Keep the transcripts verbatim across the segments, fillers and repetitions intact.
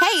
Hey,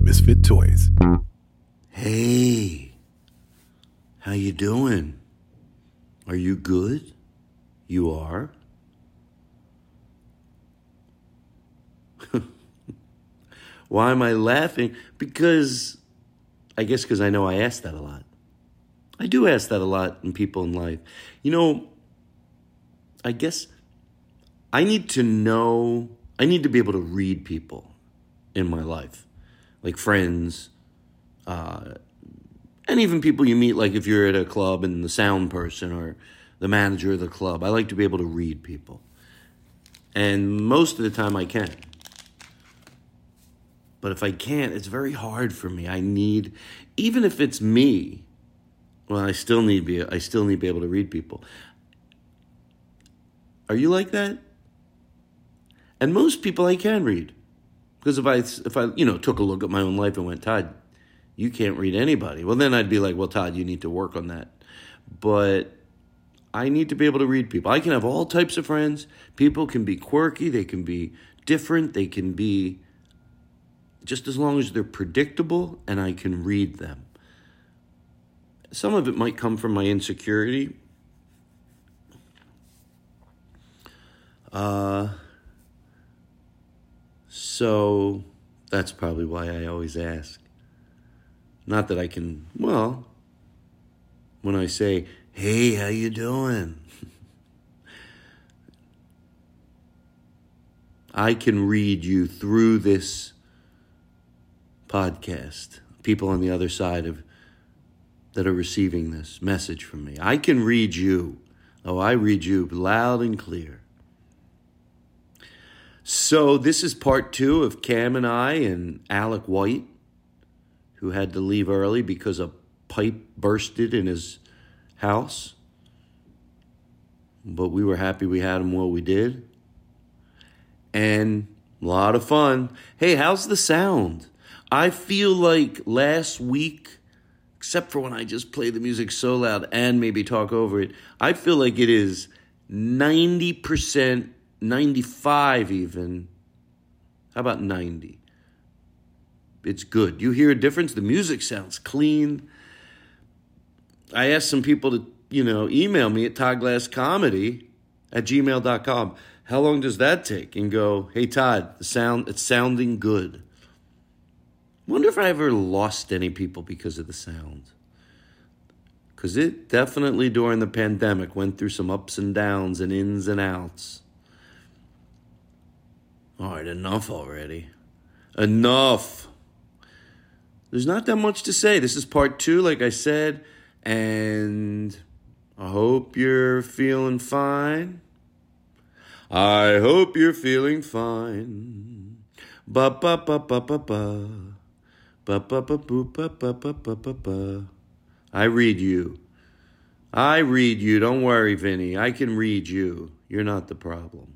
Misfit Toys. Hey, how you doing? Are you good? You are? Why am I laughing? Because, I guess because I know I ask that a lot. I do ask that a lot in people in life. You know, I guess I need to know, I need to be able to read people in my life. Like friends, uh, and even people you meet, like if you're at a club and the sound person or the manager of the club. I like to be able to read people. And most of the time I can. But if I can't, it's very hard for me. I need, even if it's me, well, I still need be, I still need to be able to read people. Are you like that? And most people I can read. Because if I, if I, you know, took a look at my own life and went, Todd, you can't read anybody. Well, then I'd be like, well, Todd, you need to work on that. But I need to be able to read people. I can have all types of friends. People can be quirky. They can be different. They can be, just as long as they're predictable and I can read them. Some of it might come from my insecurity. Uh... So that's probably why I always ask. Not that I can, well, when I say, hey, how you doing? I can read you through this podcast, people on the other side of that are receiving this message from me. I can read you. Oh, I read you loud and clear. So this is part two of Cam and I and Alec White, who had to leave early because a pipe bursted in his house. But we were happy we had him while we did. And a lot of fun. Hey, how's the sound? I feel like last week, except for when I just play the music so loud and maybe talk over it, I feel like it is ninety percent ninety-five even. How about ninety? It's good. You hear a difference? The music sounds clean. I asked some people to, you know, email me at toddglasscomedy at gmail dot com. How long does that take? And go, hey, Todd, the sound, it's sounding good. Wonder if I ever lost any people because of the sound. Because it definitely, during the pandemic, went through some ups and downs and ins and outs. All right, enough already. Enough. There's not that much to say. This is part two, like I said, and I hope you're feeling fine. I hope you're feeling fine. Ba ba ba ba ba ba. Ba ba ba ba ba ba ba ba ba. I read you. I read you. Don't worry, Vinny. I can read you. You're not the problem.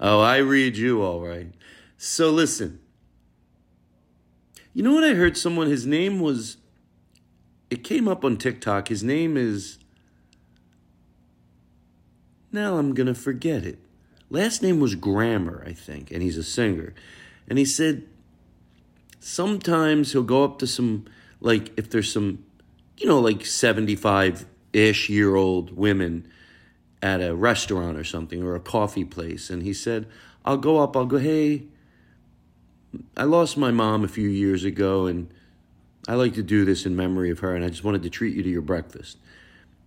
Oh, I read you, all right. So listen. You know what I heard someone, his name was, it came up on TikTok. His name is, now I'm going to forget it. Last name was Grammer, I think, and he's a singer. And he said, sometimes he'll go up to some, like, if there's some, you know, like seventy-five-ish-year-old women at a restaurant or something or a coffee place. And he said, I'll go up, I'll go, hey, I lost my mom a few years ago, and I like to do this in memory of her, and I just wanted to treat you to your breakfast.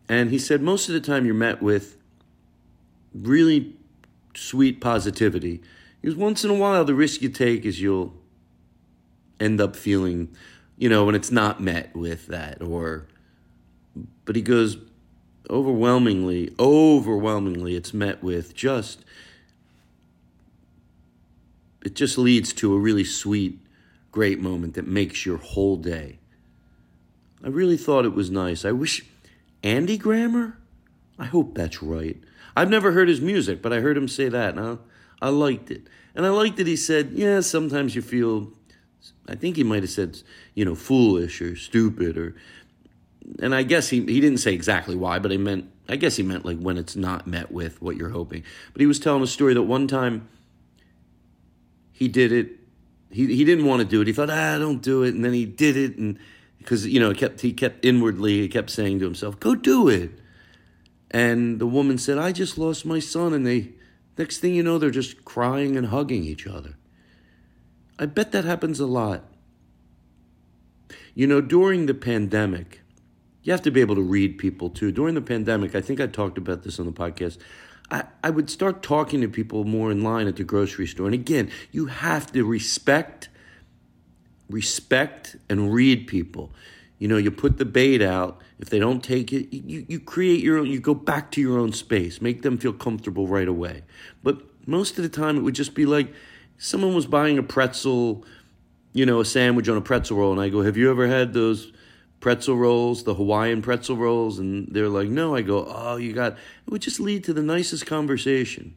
And he said most of the time you're met with really sweet positivity. Because once in a while, the risk you take is you'll end up feeling, you know, when it's not met with that. Or, but he goes, overwhelmingly, overwhelmingly, it's met with just... It just leads to a really sweet, great moment that makes your whole day. I really thought it was nice. I wish... Andy Grammer? I hope that's right. I've never heard his music, but I heard him say that, and I, I liked it. And I liked that he said, yeah, sometimes you feel... I think he might have said, you know, foolish or stupid or... And I guess he, he didn't say exactly why, but I meant... I guess he meant, like, when it's not met with what you're hoping. But he was telling a story that one time... He did it. He he didn't want to do it. He thought, ah, don't do it. And then he did it, and because you know, he kept he kept inwardly, he kept saying to himself, "Go do it." And the woman said, "I just lost my son," and they next thing you know, they're just crying and hugging each other. I bet that happens a lot. You know, during the pandemic, you have to be able to read people too. During the pandemic, I think I talked about this on the podcast. I, I would start talking to people more in line at the grocery store. And again, you have to respect, respect and read people. You know, you put the bait out. If they don't take it, you, you create your own, you go back to your own space. Make them feel comfortable right away. But most of the time, it would just be like someone was buying a pretzel, you know, a sandwich on a pretzel roll. And I go, have you ever had those pretzel rolls, the Hawaiian pretzel rolls? And they're like, no. I go, oh, you got... It would just lead to the nicest conversation.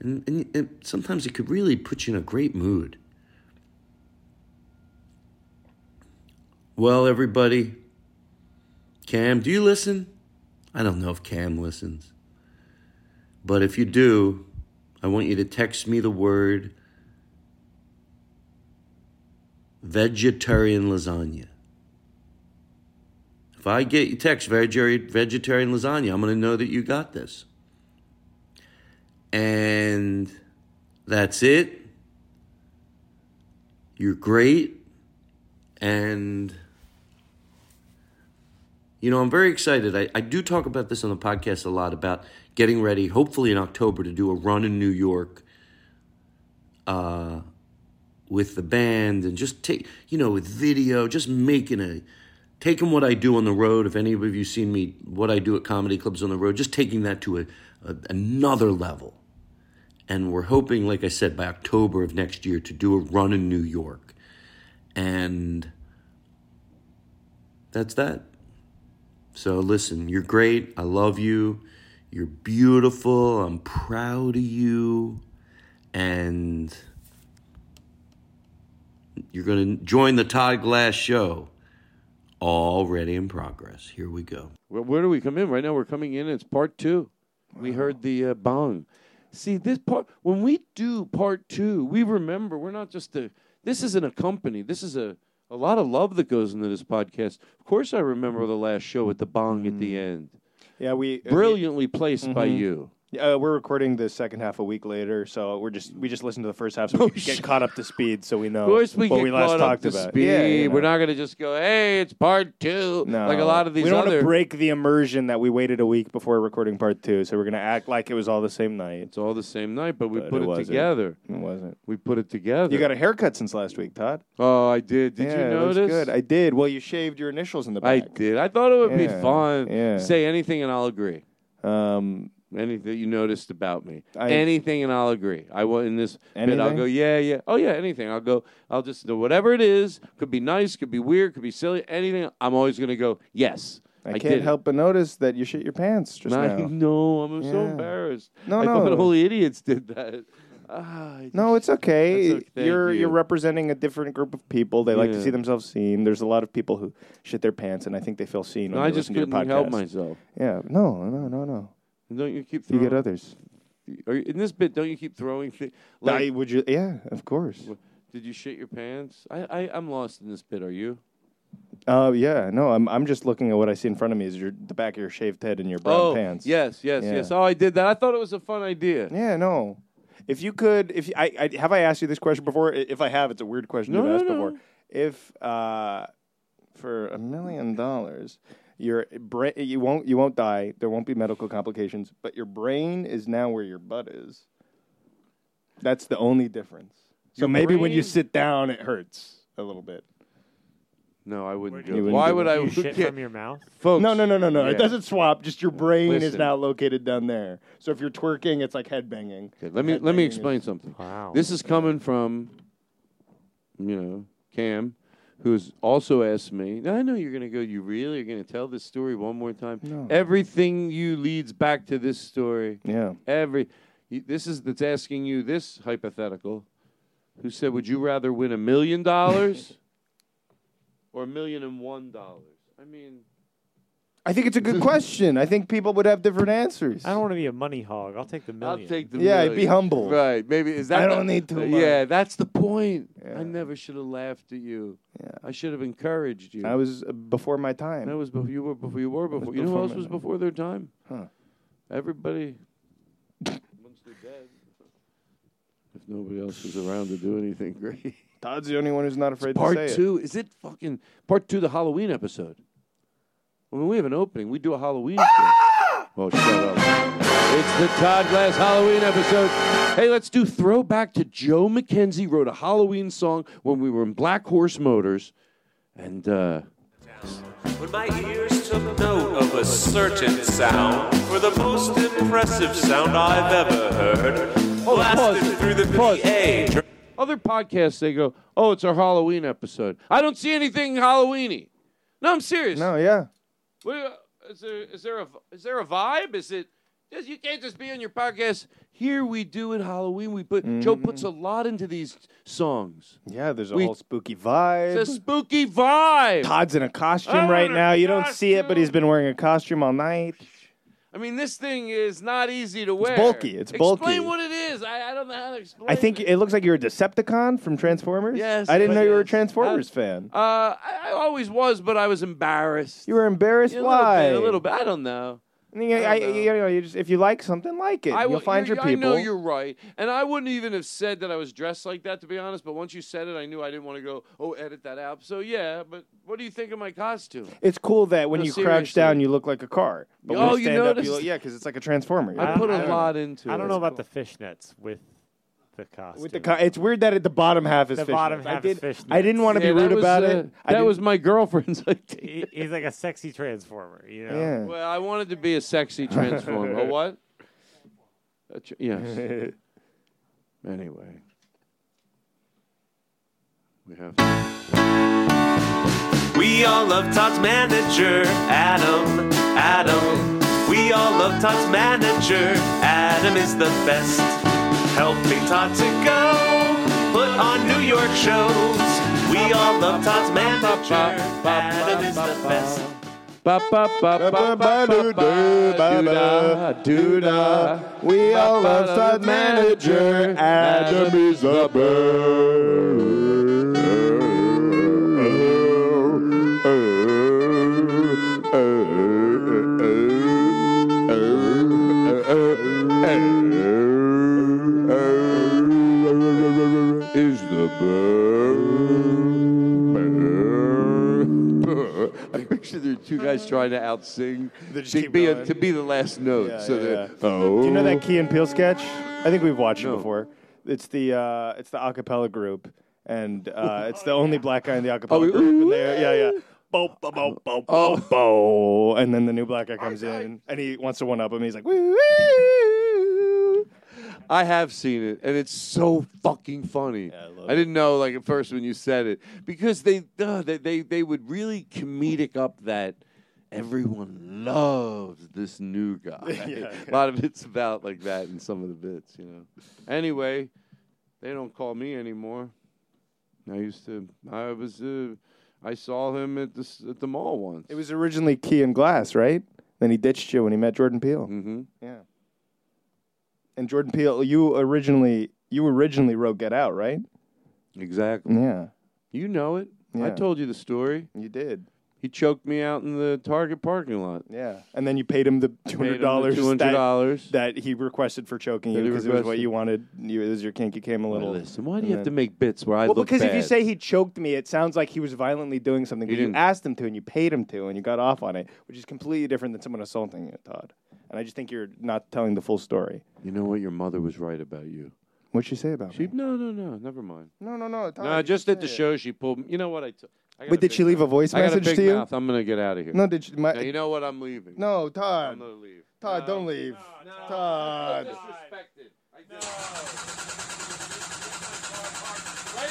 And, and, and sometimes it could really put you in a great mood. Well, everybody, Cam, do you listen? I don't know if Cam listens. But if you do, I want you to text me the word vegetarian lasagna. If I get you text vegetarian lasagna, I'm going to know that you got this. And that's it. You're great. And, you know, I'm very excited. I, I do talk about this on the podcast a lot, about getting ready, hopefully in October, to do a run in New York uh, with the band and just take, you know, with video, just making a... Taking what I do on the road, if any of you have seen me, what I do at comedy clubs on the road, just taking that to a, a, another level. And we're hoping, like I said, by October of next year to do a run in New York. And that's that. So listen, you're great. I love you. You're beautiful. I'm proud of you. And you're going to join the Todd Glass show. Already in progress. Here we go. Well, where do we come in? Right now we're coming in. It's part two. Wow. We heard the uh, bong. See, this part, when we do part two, we remember we're not just a, this isn't a company. This is a, a lot of love that goes into this podcast. Of course I remember the last show with the bong mm. at the end. Yeah, we... Brilliantly uh, placed mm-hmm. by you. Uh, we're recording the second half a week later, so we're just we just listened to the first half so we oh, can get shit. caught up to speed, so we know we what we last talked about. Speed. Yeah, you know. We're not going to just go, hey, it's part two, no. like a lot of these. We don't other... want to break the immersion that we waited a week before recording part two, so we're going to act like it was all the same night. It's all the same night, but we but put it, it together. It wasn't. We put it together. You got a haircut since last week, Todd. Oh, I did. Did yeah, you notice? It looks good. I did. Well, you shaved your initials in the back. I did. I thought it would yeah. be fun. Yeah. Say anything, and I'll agree. Um. Anything you noticed about me. I, anything, and I'll agree. I will in this anything? bit, I'll go, yeah, yeah. Oh, yeah, anything. I'll go, I'll just, whatever it is, could be nice, could be weird, could be silly, anything. I'm always going to go, yes. I, I can't did. help but notice that you shit your pants just I now. I know. I'm yeah. so embarrassed. No, I no. I thought the Holy Idiots did that. Ah, just, no, it's okay. okay. You're you. you're representing a different group of people. They yeah. like to see themselves seen. There's a lot of people who shit their pants, and I think they feel seen. No, when I they just couldn't to help myself. Yeah. No, no, no, no. And don't you keep throwing... You get others. Are you, in this bit, don't you keep throwing things? Like, I, would you? Yeah, of course. Did you shit your pants? I, I, I'm lost in this bit. Are you? Uh, yeah, no, I'm I'm just looking at what I see in front of me is your the back of your shaved head and your brown oh, pants. Yes, yes, yeah. yes. Oh, I did that. I thought it was a fun idea. Yeah, no. If you could, if you, I, I have I asked you this question before? If I have, it's a weird question no, you've asked no, no. before. If uh, for a million dollars, your brain you won't you won't die. There won't be medical complications, but your brain is now where your butt is. That's the only difference. So your maybe brain? When you sit down, it hurts a little bit. No, I wouldn't do it. Why would I? You shit from your mouth? Folks. No, no, no, no, no. Yeah. It doesn't swap. Just your brain Listen. is now located down there. So if you're twerking, it's like headbanging. Okay, let me head let me explain is... something. Wow. This is coming from, you know, Cam, who's also asked me. I know you're going to go, you really are going to tell this story one more time? No. Everything you leads back to this story. Yeah. Every, this is that's asking you this hypothetical. Who said, would you rather win a million dollars? Or a million and one dollars? I mean... I think it's a good question. I think people would have different answers. I don't want to be a money hog. I'll take the million. I'll take the yeah, million. Yeah, be humble. Right. Maybe is that... I don't the, need to... Uh, yeah, that's the point. Yeah. I never should have laughed at you. Yeah. I should have encouraged you. I was uh, before my time. That was before you were before. You, were before. you know who else was before their time? Huh. Everybody. Once they're dead. If nobody else was around to do anything great. Todd's the only one who's not afraid to say it. Part two. Is it fucking... Part two, the Halloween episode. When we have an opening, we do a Halloween ah! show. Oh, shut up. It's the Todd Glass Halloween episode. Hey, let's do throwback to Joe McKenzie wrote a Halloween song when we were in Black Horse Motors. And, uh... When my ears took note of a certain sound, for the most impressive sound I've ever heard, blasted through the P A... Other podcasts, they go, oh, it's our Halloween episode. I don't see anything Halloween-y. No, I'm serious. No, yeah. What, is, there, is, there a, is there a vibe? Is it, you can't just be on your podcast. Here we do it Halloween. We put mm-hmm. Joe puts a lot into these songs. Yeah, there's a we, whole spooky vibe. It's a spooky vibe. Todd's in a costume I'm right now. You costume. Don't see it, but he's been wearing a costume all night. I mean, this thing is not easy to wear. It's bulky. It's bulky. Explain what it is. I, I don't know how to explain it. I think it. it looks like you're a Decepticon from Transformers. Yes. I didn't know yes. you were a Transformers I, fan. Uh, I, I always was, but I was embarrassed. You were embarrassed? Yeah, Why? A little, bit, a little bit. I don't know. I, mean, I, I don't know. You know, you just, if you like something, like it. I w- You'll find your people. I know you're right. And I wouldn't even have said that I was dressed like that, to be honest. But once you said it, I knew I didn't want to go, oh, edit that out. So, yeah, but what do you think of my costume? It's cool that when no, you seriously. crouch down, you look like a car. But oh, you, you noticed? Up, you look, yeah, because it's like a Transformer. I, I put a I lot into it. I don't know about cool. the fishnets with... The costume. With the co- it's weird that at the bottom half is the bottom half I did, is I didn't want to yeah, be rude was, about uh, it. I that didn't. was my girlfriend's idea. He's like a sexy Transformer, you know. Yeah. Well, I wanted to be a sexy Transformer. A what? A tr- yes. Anyway, we have. To... We all love Todd's manager, Adam. Adam. We all love Todd's manager. Adam is the best. Helping Todd to go, put on New York shows. We all love Todd's manager. Adam is the best. Ba ba ba ba ba do ba ba do da. We all love Todd's manager. Adam is the best. Is the bird. I picture there are two guys trying to out-sing to be, a, to be the last note. Yeah, so yeah, yeah. Oh. Do you know that Key and Peele sketch? I think we've watched no. it before. It's the uh, it's the acapella group, and uh, it's the only black guy in the acapella oh, group. And yeah, yeah. Bo, bo, bo, bo, bo, bo. And then the new black guy comes oh, in, and he wants to one-up him. He's like, woo I have seen it, and it's so fucking funny. Yeah, I, love I didn't it. know, like, at first when you said it. Because they, uh, they, they, they would really comedic up that everyone loves this new guy. Yeah. A lot of it's about like that in some of the bits, you know. Anyway, they don't call me anymore. I used to, I was, uh, I saw him at the, at the mall once. It was originally Key and Glass, right? Then he ditched you when he met Jordan Peele. Mm-hmm. Yeah. And Jordan Peele, you originally, you originally wrote Get Out, right? Exactly. Yeah. You know it. Yeah. I told you the story. You did. He choked me out in the Target parking lot. Yeah. And then you paid him the two hundred dollars, him the two hundred dollars that, that he requested for choking you because it was what you wanted. You, it was your kink. You came a little. Listen, why do you then, have to make bits where I well, look because bad? If you say he choked me, it sounds like he was violently doing something because you asked him to and you paid him to and you got off on it, which is completely different than someone assaulting you, Todd. And I just think you're not telling the full story. You know what? Your mother was right about you. What'd she say about she, me? No, no, no. Never mind. No, no, no. Todd, no, just at the it. show she pulled me. You know what? I t- I Wait, did she leave mouth. a voice I message to you? Mouth. I'm going to get out of here. No, did she? My, now, you know what? I'm leaving. No, Todd. I'm going to leave. Todd, no, don't leave. No, no, Todd. No, disrespected. I no. Right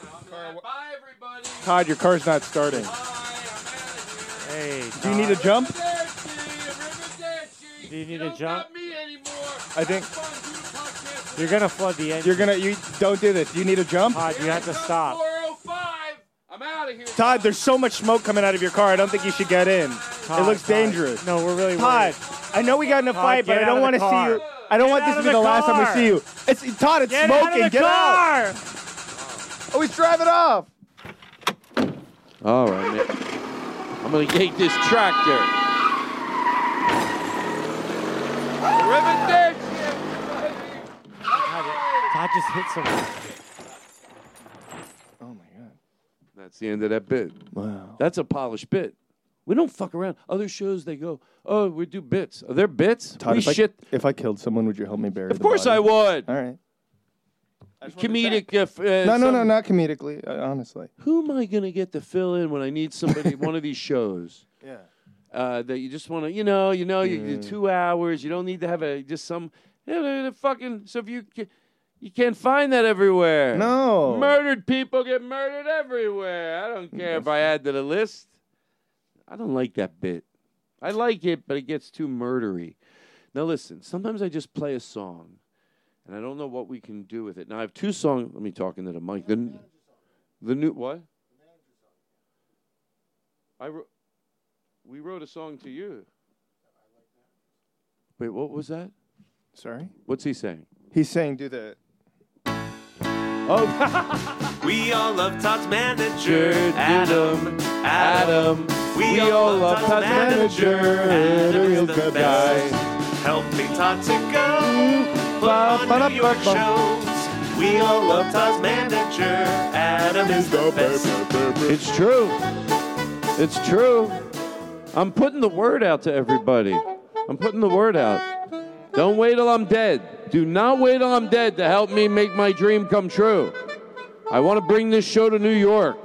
outside. Car, bye, everybody. Todd, your car's not starting. Bye, I'm out of here. Hey, Todd. Do you need a jump? River Desi, River Desi. Do you need you a don't jump? Got me anymore. I think... You're going to flood the engine. You're going to... You don't do this. You need a jump? Todd, you have to stop. four oh five I'm out of here. Todd, there's so much smoke coming out of your car. I don't think you should get in. Todd, it looks Todd. dangerous. No, we're really Todd, worried. I know we got in a Todd, fight, but I don't want to see you. I don't get want this to be the, the last time we see you. It's Todd, it's get smoking. Out of the get car. out. Oh, he's driving off. All right, man. I'm going to take this tractor. Rivet Dick. I just hit someone. Oh, my God. That's the end of that bit. Wow. That's a polished bit. We don't fuck around. Other shows, they go, oh, we do bits. Are there bits? Todd, we if shit. I, if I killed someone, would you help me bury them? Of course body? I would. All right. Comedic. Uh, uh, no, no, some... no, not comedically, uh, honestly. Who am I going to get to fill in when I need somebody at one of these shows? Yeah. Uh, that you just want to, you know, you know, mm. you two hours. You don't need to have a, just some, you know, fucking, so if you can, you can't find that everywhere. No. Murdered people get murdered everywhere. I don't care if I add to the list. I don't like that bit. I like it, but it gets too murdery. Now, listen, sometimes I just play a song, and I don't know what we can do with it. Now, I have two songs. Let me talk into the mic. The, the new, what? I wrote, we wrote a song to you. Wait, what was that? Sorry? What's he saying? He's saying do the... Oh. We all love Todd's manager, Adam. Adam. We, we all love Todd's, Todd's manager, Adam is the best. Guy. Helping Todd to go ba, ba, on New York ba, ba, ba. shows. We all love Todd's manager, Adam is the best. It's true. It's true. I'm putting the word out to everybody. I'm putting the word out. Don't wait till I'm dead. Do not wait till I'm dead to help me make my dream come true. I want to bring this show to New York.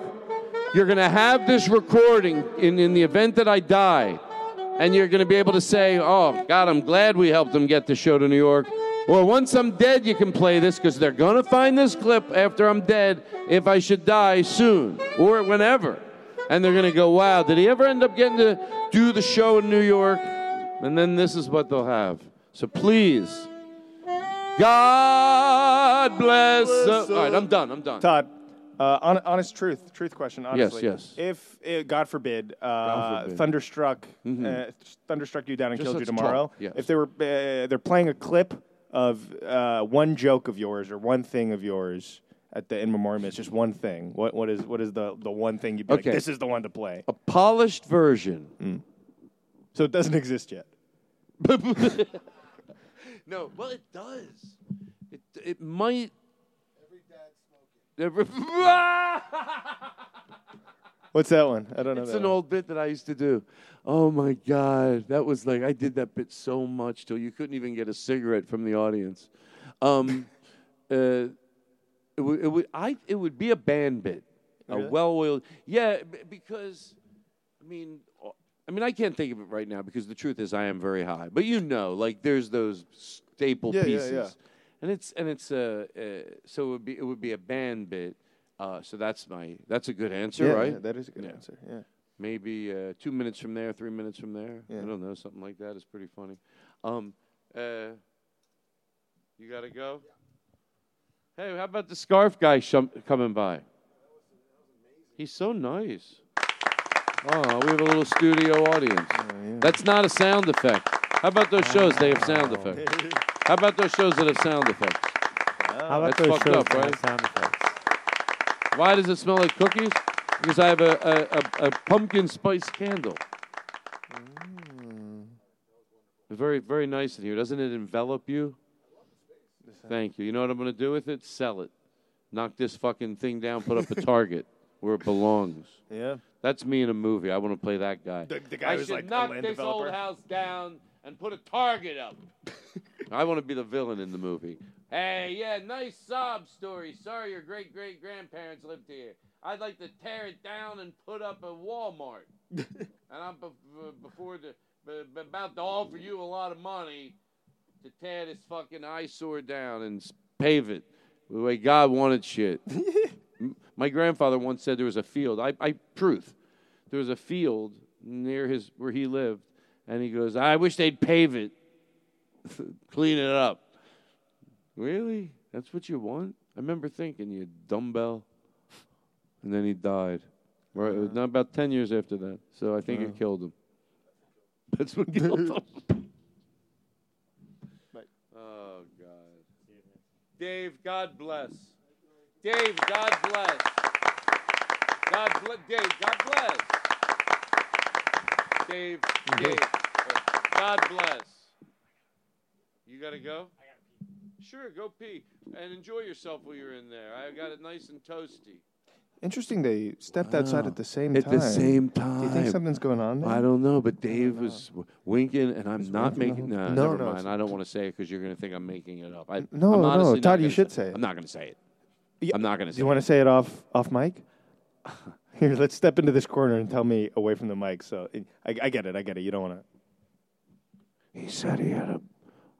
You're going to have this recording in, in the event that I die, and you're going to be able to say, oh, God, I'm glad we helped them get the show to New York. Or once I'm dead, you can play this, because they're going to find this clip after I'm dead if I should die soon or whenever. And they're going to go, wow, did he ever end up getting to do the show in New York? And then this is what they'll have. So please, God bless. bless uh, all right, I'm done. I'm done. Todd, uh, on, honest truth, truth question. Honestly, yes, yes. If uh, God forbid, uh, God forbid. thunderstruck, mm-hmm. uh, thunderstruck you down and Just killed you tomorrow. Yes. If they were, uh, they're playing a clip of uh, one joke of yours or one thing of yours. At the in memoriam, it's just one thing. What what is what is the, the one thing you'd be okay. like? This is the one to play. A polished version. Mm. So it doesn't exist yet. No, well, it does. It it might. Every dad's smoking. Every... What's that one? I don't know. It's that an one. old bit that I used to do. Oh, my God. That was like, I did that bit so much till you couldn't even get a cigarette from the audience. Um, uh, it, w- it, would, I, it would be a band bit. Really? A well-oiled. Yeah, b- because, I mean... I mean, I can't think of it right now because the truth is I am very high. But you know, like there's those staple yeah, pieces, yeah, yeah. and it's and it's uh, uh so it would be it would be a band bit, Uh, so that's my that's a good answer, yeah, right? Yeah, that is a good yeah. answer. Yeah. Maybe uh, two minutes from there, three minutes from there. Yeah. I don't know, something like that is pretty funny. Um, uh, you gotta go. Yeah. Hey, how about the scarf guy shum- coming by? That was, that was amazing. He's so nice. Oh, we have a little studio audience. Oh, yeah. That's not a sound effect. How about those shows? They have sound effects. How about those shows that have sound effects? How about That's those fucked shows up, that right? have sound effects? Why does it smell like cookies? Because I have a, a, a, a pumpkin spice candle. Mm. Very, very nice in here. Doesn't it envelop you? Thank you. You know what I'm going to do with it? Sell it. Knock this fucking thing down, put up a Target where it belongs. Yeah. That's me in a movie. I want to play that guy. The, the guy I who's should like knock this developer. Old house down and put a Target up. I want to be the villain in the movie. Hey, yeah, nice sob story. Sorry your great-great-grandparents lived here. I'd like to tear it down and put up a Walmart. And I'm b- b- before the, b- about to offer you a lot of money to tear this fucking eyesore down and pave it the way God wanted shit. My grandfather once said there was a field. I, I truth, there was a field near his where he lived, and he goes, "I wish they'd pave it, clean it up." Really? That's what you want? I remember thinking, you dumbbell. And then he died. Right? It was not about ten years after that. So I think wow. it killed him. That's what killed him. Oh God, Dave, God bless. Dave, God bless. God bless. Dave, God bless. Dave, Dave, God bless. You gotta go? I gotta pee. Sure, go pee and enjoy yourself while you're in there. I got it nice and toasty. Interesting, they stepped wow. outside at the same time. At the same time. Do you think something's going on there? I don't know, but Dave was w- winking, and I'm was not making... No, no, never no, mind. I don't want to say it because you're going to think I'm making it up. I, no, I'm no, Todd, you should say, say it. I'm not going to say it. Yeah. I'm not going to say you it. You want to say it off off mic? Here, let's step into this corner and tell me away from the mic. So I, I get it, I get it. You don't want to... He said he had a...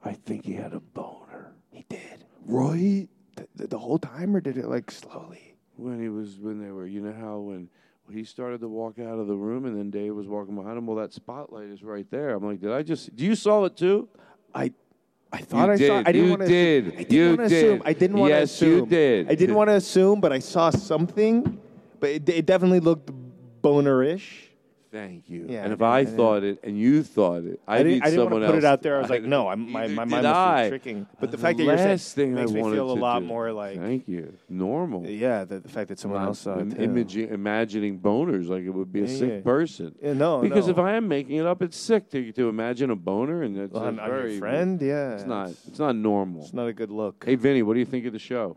I think he had a boner. He did. Right? The, the, the whole time, or did it, like, slowly... When he was, when they were, you know how when he started to walk out of the room and then Dave was walking behind him. Well, that spotlight is right there. I'm like, did I just? Do you saw it too? I, I thought you I did. saw. I didn't want to. Did. Assume, I didn't you did. Assume. I didn't want to yes, assume. Yes, you did. I didn't want to assume, but I saw something. But it, it definitely looked bonerish. Thank you. Yeah, and I if did, I, I thought it and you thought it, I, I need I someone else. I didn't want to put it out there. I was I like, no, I'm, my my mind was tricking. But the, the fact that you're saying it makes me feel a lot do. more like thank you, normal. Yeah, the, the fact that someone well, else saw it. Imaging, imagining boners like it would be a yeah, sick yeah. person. Yeah, no, because no. if I am making it up, it's sick to to imagine a boner and that's well, I'm, I'm very your friend. Yeah, it's not. It's not normal. It's not a good look. Hey, Vinny, what do you think of the show?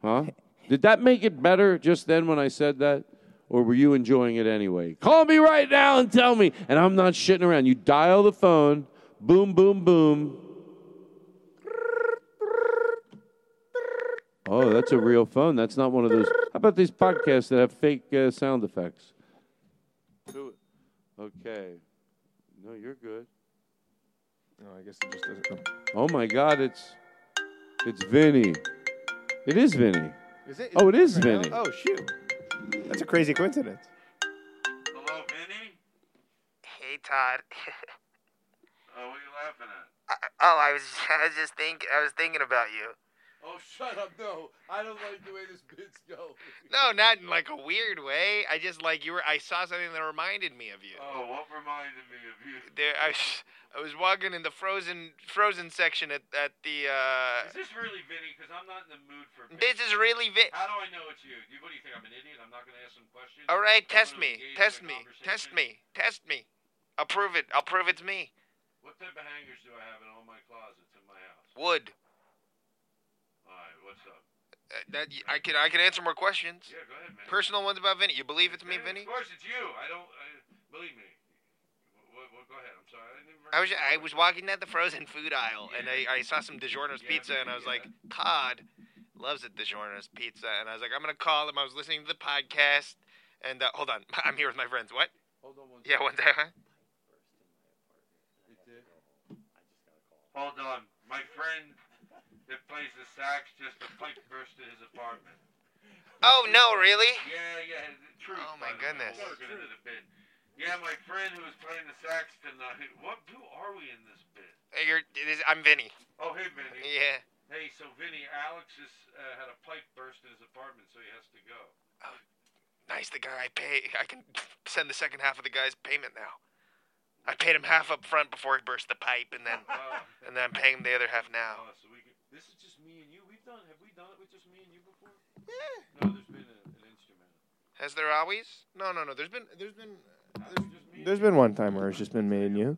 Huh? Did that make it better just then when I said that? Or were you enjoying it anyway? Call me right now and tell me. And I'm not shitting around. You dial the phone. Boom, boom, boom. Oh, that's a real phone. That's not one of those. How about these podcasts that have fake uh, sound effects? Okay. No, you're good. No, I guess it just doesn't come. Oh, my God. It's, it's Vinny. It is Vinny. Is it? Is oh, it is right Vinny. Now? Oh, shoot. That's a crazy coincidence. Hello, Vinny? Hey, Todd. Oh, what are you laughing at? I, oh, I was, I was just thinking, I was thinking about you. Oh, shut up, no. I don't like the way this bit's going. No, not in like a weird way. I just like you were, I saw something that reminded me of you. Oh, what reminded me of you? There, I, I was walking in the frozen frozen section at, at the, uh... Is this really Vinny? Because I'm not in the mood for... Vinny. This is really Vinny. How do I know it's you? What do you think, I'm an idiot? I'm not going to ask some questions? All right, test me. Test me. Test me. Test me. I'll prove it. I'll prove it's me. What type of hangers do I have in all my closets in my house? Wood. What's up? Uh, that, I can I can answer more questions. Yeah, go ahead, man. Personal ones about Vinny. You believe it's me, yeah, Vinny? Of course it's you. I don't I, believe me. Well, well, go ahead. I'm sorry. I, didn't I was I was walking down the frozen food aisle yeah. and I, I saw some DiGiorno's yeah, pizza and I was yeah. like, Todd loves it, DiGiorno's pizza, and I was like, I'm gonna call him. I was listening to the podcast, and uh, hold on, I'm here with my friends. What? Hold on one second. Yeah, one second. Hold on, my friend. That plays the sax just a pipe burst in his apartment. Oh, no, really? Yeah, yeah. Truth, oh, my goodness. Yeah, my friend who was playing the sax tonight. What? Who are we in this bit? Hey, you're, is, I'm Vinny. Oh, hey, Vinny. Yeah. Hey, so, Vinny, Alex just uh, had a pipe burst in his apartment, so he has to go. Oh, nice. The guy I pay. I can send the second half of the guy's payment now. I paid him half up front before he burst the pipe, and then uh, and then I'm paying him the other half now. Oh, so we could, this is just me and you. We've done. Have we done it with just me and you before? Yeah. No, there's been a, an instrument. Has there always? No, no, no. There's been. There's been. There's, there's been one time where it's just been me and you.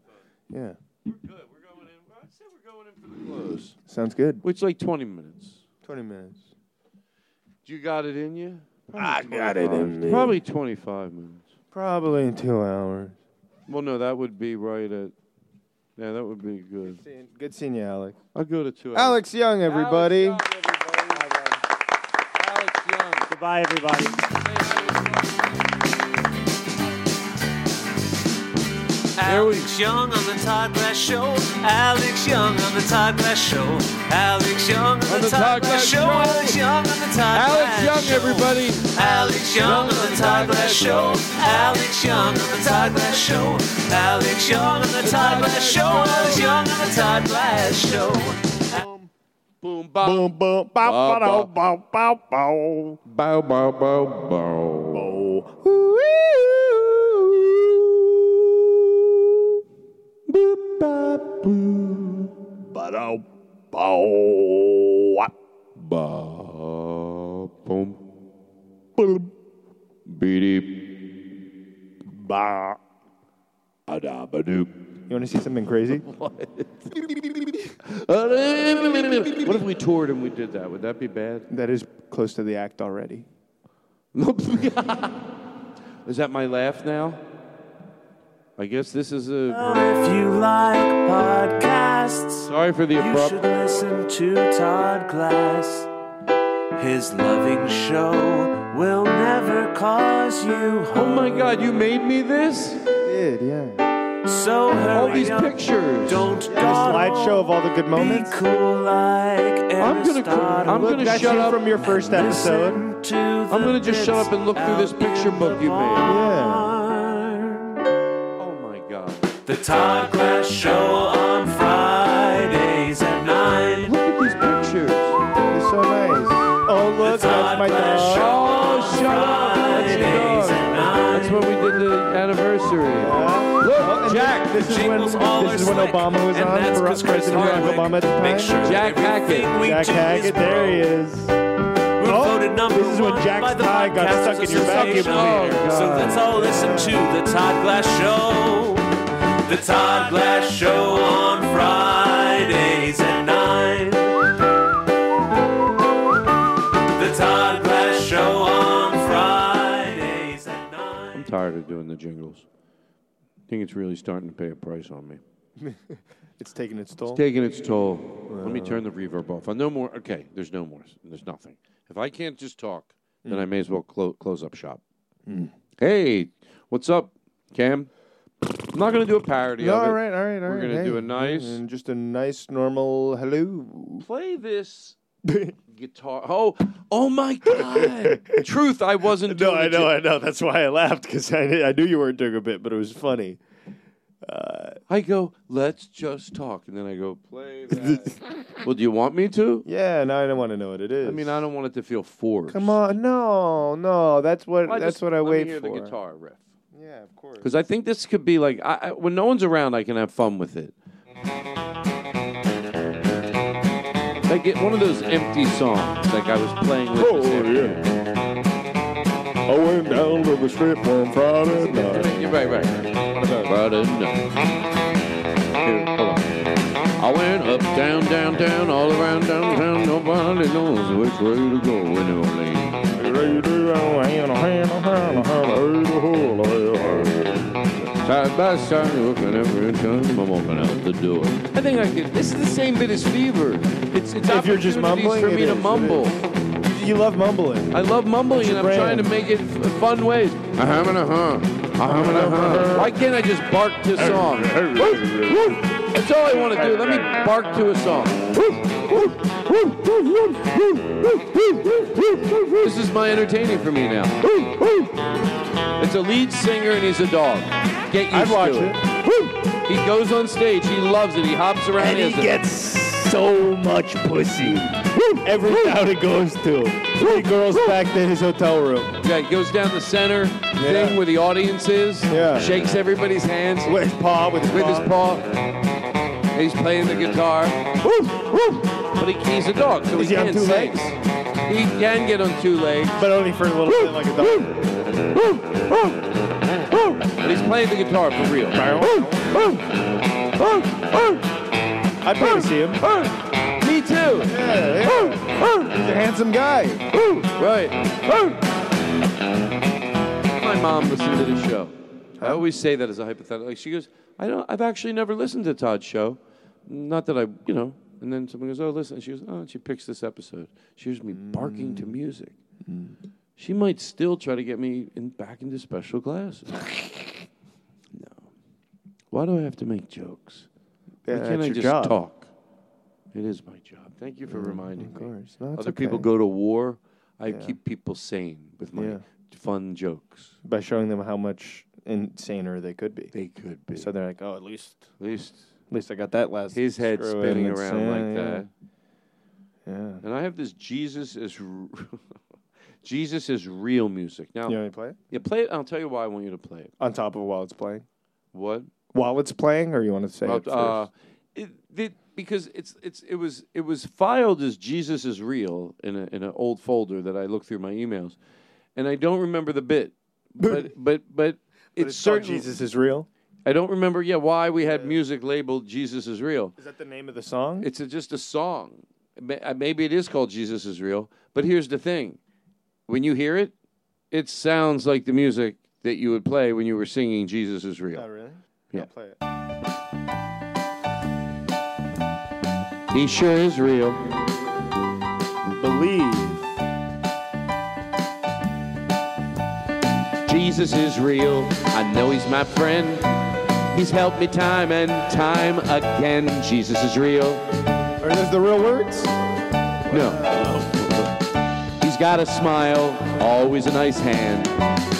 Yeah. We're good. We're going in. I said we're going in for the close. Sounds good. Which like twenty minutes. Twenty minutes. You got it in you? Probably I got it in me. Probably twenty-five minutes. Probably two hours. Well, no, that would be right at. Yeah, that would be good. Good seeing, good seeing you, Alex. I'll go to two hours. Alex Young, everybody. Alex Young, everybody. Alex Young. Goodbye, everybody. Alex Young on the Todd Glass Show. Alex Young on the Todd Glass Show. Alex Young on the, on the Todd Glass Show. Alex Young on the Todd Glass Show. Alex Young, everybody. Alex Young on the Todd Glass Show. Alex Young on the Todd Glass Show. Alex Young on the Todd Glass Show. Alex Young on the Todd Glass Show. Boom, boom, bop. Boom, boom, bop, bop, bop, bop, bow, bow, bow, bow, bow. You want to see something crazy? What? What if we toured and we did that? Would that be bad? That is close to the act already. Is that my laugh now? I guess this is a... If you like podcasts, sorry for the abrupt... You should listen to Todd Glass. His loving show will never cause you harm. Oh my God, you made me this? I did, yeah. So all these up, pictures. Don't yeah, go. A slideshow of all the good moments. Be cool like I'm going to I'm going to shut up from your first episode. I'm going to just shut up and look through this picture book you made. Yeah. The Todd Glass Show on Fridays at nine. Look at these pictures. They're so nice. Oh, look, that's my dog. Oh, shut up. That's your dog. That's when we did the anniversary. Yeah. Look, oh, Jack, this is when, this is when Obama was on for us, President Barack Obama at the time. Sure Jack Hackett. Jack Hackett, there he is. Number this is when Jack's tie got stuck in your vacuum cleaner. So let's all listen to the Todd Glass Show. The Todd Glass Show on Fridays at nine. The Todd Glass Show on Fridays at nine. I'm tired of doing the jingles. I think it's really starting to pay a price on me. It's taking its toll? It's taking its toll. Wow. Let me turn the reverb off. I no more. Okay, there's no more. There's nothing. If I can't just talk, mm. then I may as well clo- close up shop. Mm. Hey, what's up, Cam? I'm not going to do a parody no, of it. All right, all right, all We're right. We're going to hey. do a nice... And just a nice, normal hello. Play this guitar. Oh, oh my God. Truth, I wasn't doing it. No, I know, I know. That's why I laughed, because I, I knew you weren't doing a bit, but it was funny. Uh, I go, let's just talk. And then I go, play that. Well, do you want me to? Yeah, no, I don't want to know what it is. I mean, I don't want it to feel forced. Come on. No, no. That's what well, I that's just, what I wait for. Let me hear the guitar riff. Yeah, of course. Because I think this could be like, I, I, when no one's around, I can have fun with it. Like it, one of those empty songs, like I was playing with oh, this yeah. I went down to the strip on Friday night. You're right, right. Friday night. Here, hold on. I went up, down, down, down, all around downtown. Nobody knows which way to go in New Orleans. Side by side, looking every time I'm walking out the door. I think I could. This is the same bit as Fever. It's it's if you're just mumbling, for me to mumble. You love mumbling. I love mumbling, and I'm trying to make it fun ways. Uh huh, uh huh. Why can't I just bark to a song? That's all I want to do. Let me bark to a song. This is my entertaining for me now. It's a lead singer and he's a dog. Get used I'd watch to it. it. He goes on stage. He loves it. He hops around. And he it. gets so much pussy. Every town he goes to. Three girls back to his hotel room. Yeah, he goes down the center yeah. thing where the audience is. Yeah. Shakes everybody's hands. With his paw. With his with paw. His paw. He's playing the guitar. Woo, woo. But he, he's a dog, so Is he, he can't sing. He can get on two legs. But only for a little woo, bit like a dog. Woo, woo, woo, woo. But he's playing the guitar for real. Woo, woo, woo, woo. I'd pay to see him. Woo, woo. Me too. Yeah, yeah. Woo, woo. He's a handsome guy. Woo. Right. Woo. My mom listened to the show. I always say that as a hypothetical. Like she goes, I don't, I've actually never listened to Todd's show. Not that I, you know. And then someone goes, oh, listen. And she goes, oh, and she picks this episode. She hears me mm. barking to music. Mm. She might still try to get me in, back into special classes. No. Why do I have to make jokes? Yeah, Why can't I just job. talk? It is my job. Thank you for mm, reminding of me. Of course. No, Other okay. people go to war. I yeah. keep people sane with my yeah. fun jokes. By showing them how much... insaner they could be. They could be. So they're like, oh, at least, at least, at least I got that last. His head spinning around yeah, like yeah. that. Yeah. And I have this Jesus is, Jesus is real music. Now you want me to play it? Yeah, play it. I'll tell you why I want you to play it. On top of while it's playing. What? While it's playing, or you want to say? Well, it first? Uh, it, it, because it's it's it was it was filed as Jesus is real in a in an old folder that I looked through my emails, and I don't remember the bit, but but but. But it's certain Jesus is real. I don't remember. Yeah, why we had yeah. music labeled "Jesus is real." Is that the name of the song? It's a, just a song. Maybe it is called "Jesus is real." But here's the thing: when you hear it, it sounds like the music that you would play when you were singing "Jesus is real." Oh, really? Yeah, I'll play it. He sure is real. Believe. Jesus is real, I know he's my friend. He's helped me time and time again. Jesus is real. Are those the real words? No. He's got a smile, always a nice hand.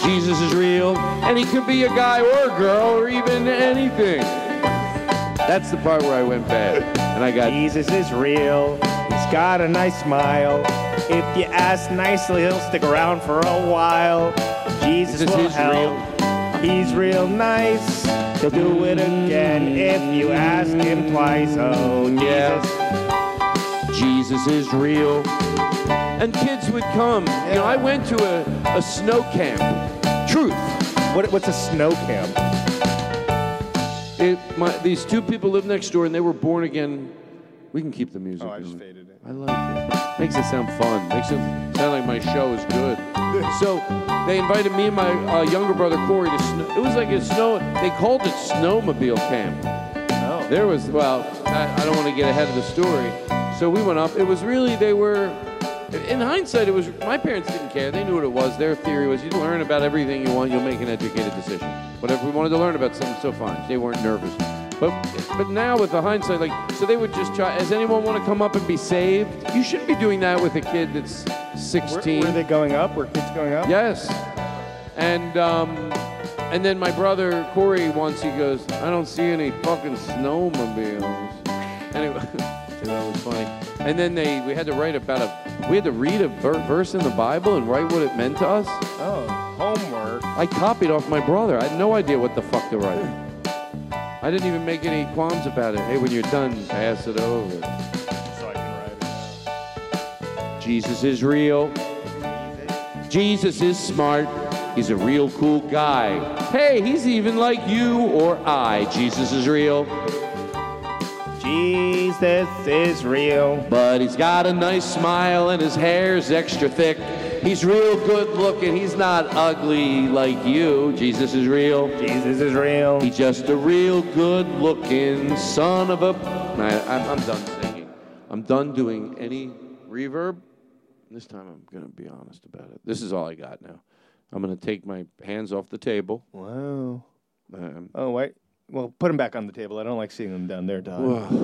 Jesus is real, and he could be a guy or a girl or even anything. That's the part where I went bad. And I got Jesus is real, he's got a nice smile. If you ask nicely, he'll stick around for a while. Jesus will help. He's real nice. He'll do it again if you ask him twice. Oh, yeah. Jesus is real. And kids would come. Yeah. You know, I went to a, a snow camp. Truth. What? What's a snow camp? It, my, these two people lived next door, and they were born again. We can keep the music. Oh, I just faded it. I like it. Makes it sound fun. Makes it sound like my show is good. So they invited me and my uh, younger brother Corey to snow. It was like a snow. They called it snowmobile camp. Oh. There was well, I, I don't want to get ahead of the story. So we went up. It was really they were. In hindsight, it was my parents didn't care. They knew what it was. Their theory was you learn about everything you want. You'll make an educated decision. Whatever we wanted to learn about something, so fine. They weren't nervous. But but now with the hindsight, like so they would just try. Does anyone want to come up and be saved? You shouldn't be doing that with a kid that's sixteen. Were, were they going up? Were kids going up? Yes. And um, and then my brother Corey once he goes, I don't see any fucking snowmobiles. Anyway, so that was funny. And then they we had to write about a we had to read a verse in the Bible and write what it meant to us. Oh, homework. I copied off my brother. I had no idea what the fuck to write. I didn't even make any qualms about it. Hey, when you're done, pass it over. So I can write it down. Jesus is real. Jesus is smart. He's a real cool guy. Hey, he's even like you or I. Jesus is real. Jesus is real. But he's got a nice smile and his hair's extra thick. He's real good looking. He's not ugly like you. Jesus is real. Jesus is real. He's just a real good looking son of a... I, I'm, I'm done singing. I'm done doing any reverb. This time I'm going to be honest about it. This is all I got now. I'm going to take my hands off the table. Wow. Um, oh, wait. Well, put them back on the table. I don't like seeing them down there, Todd.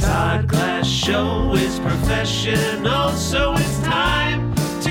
Todd Glass Show is professional, so it's time to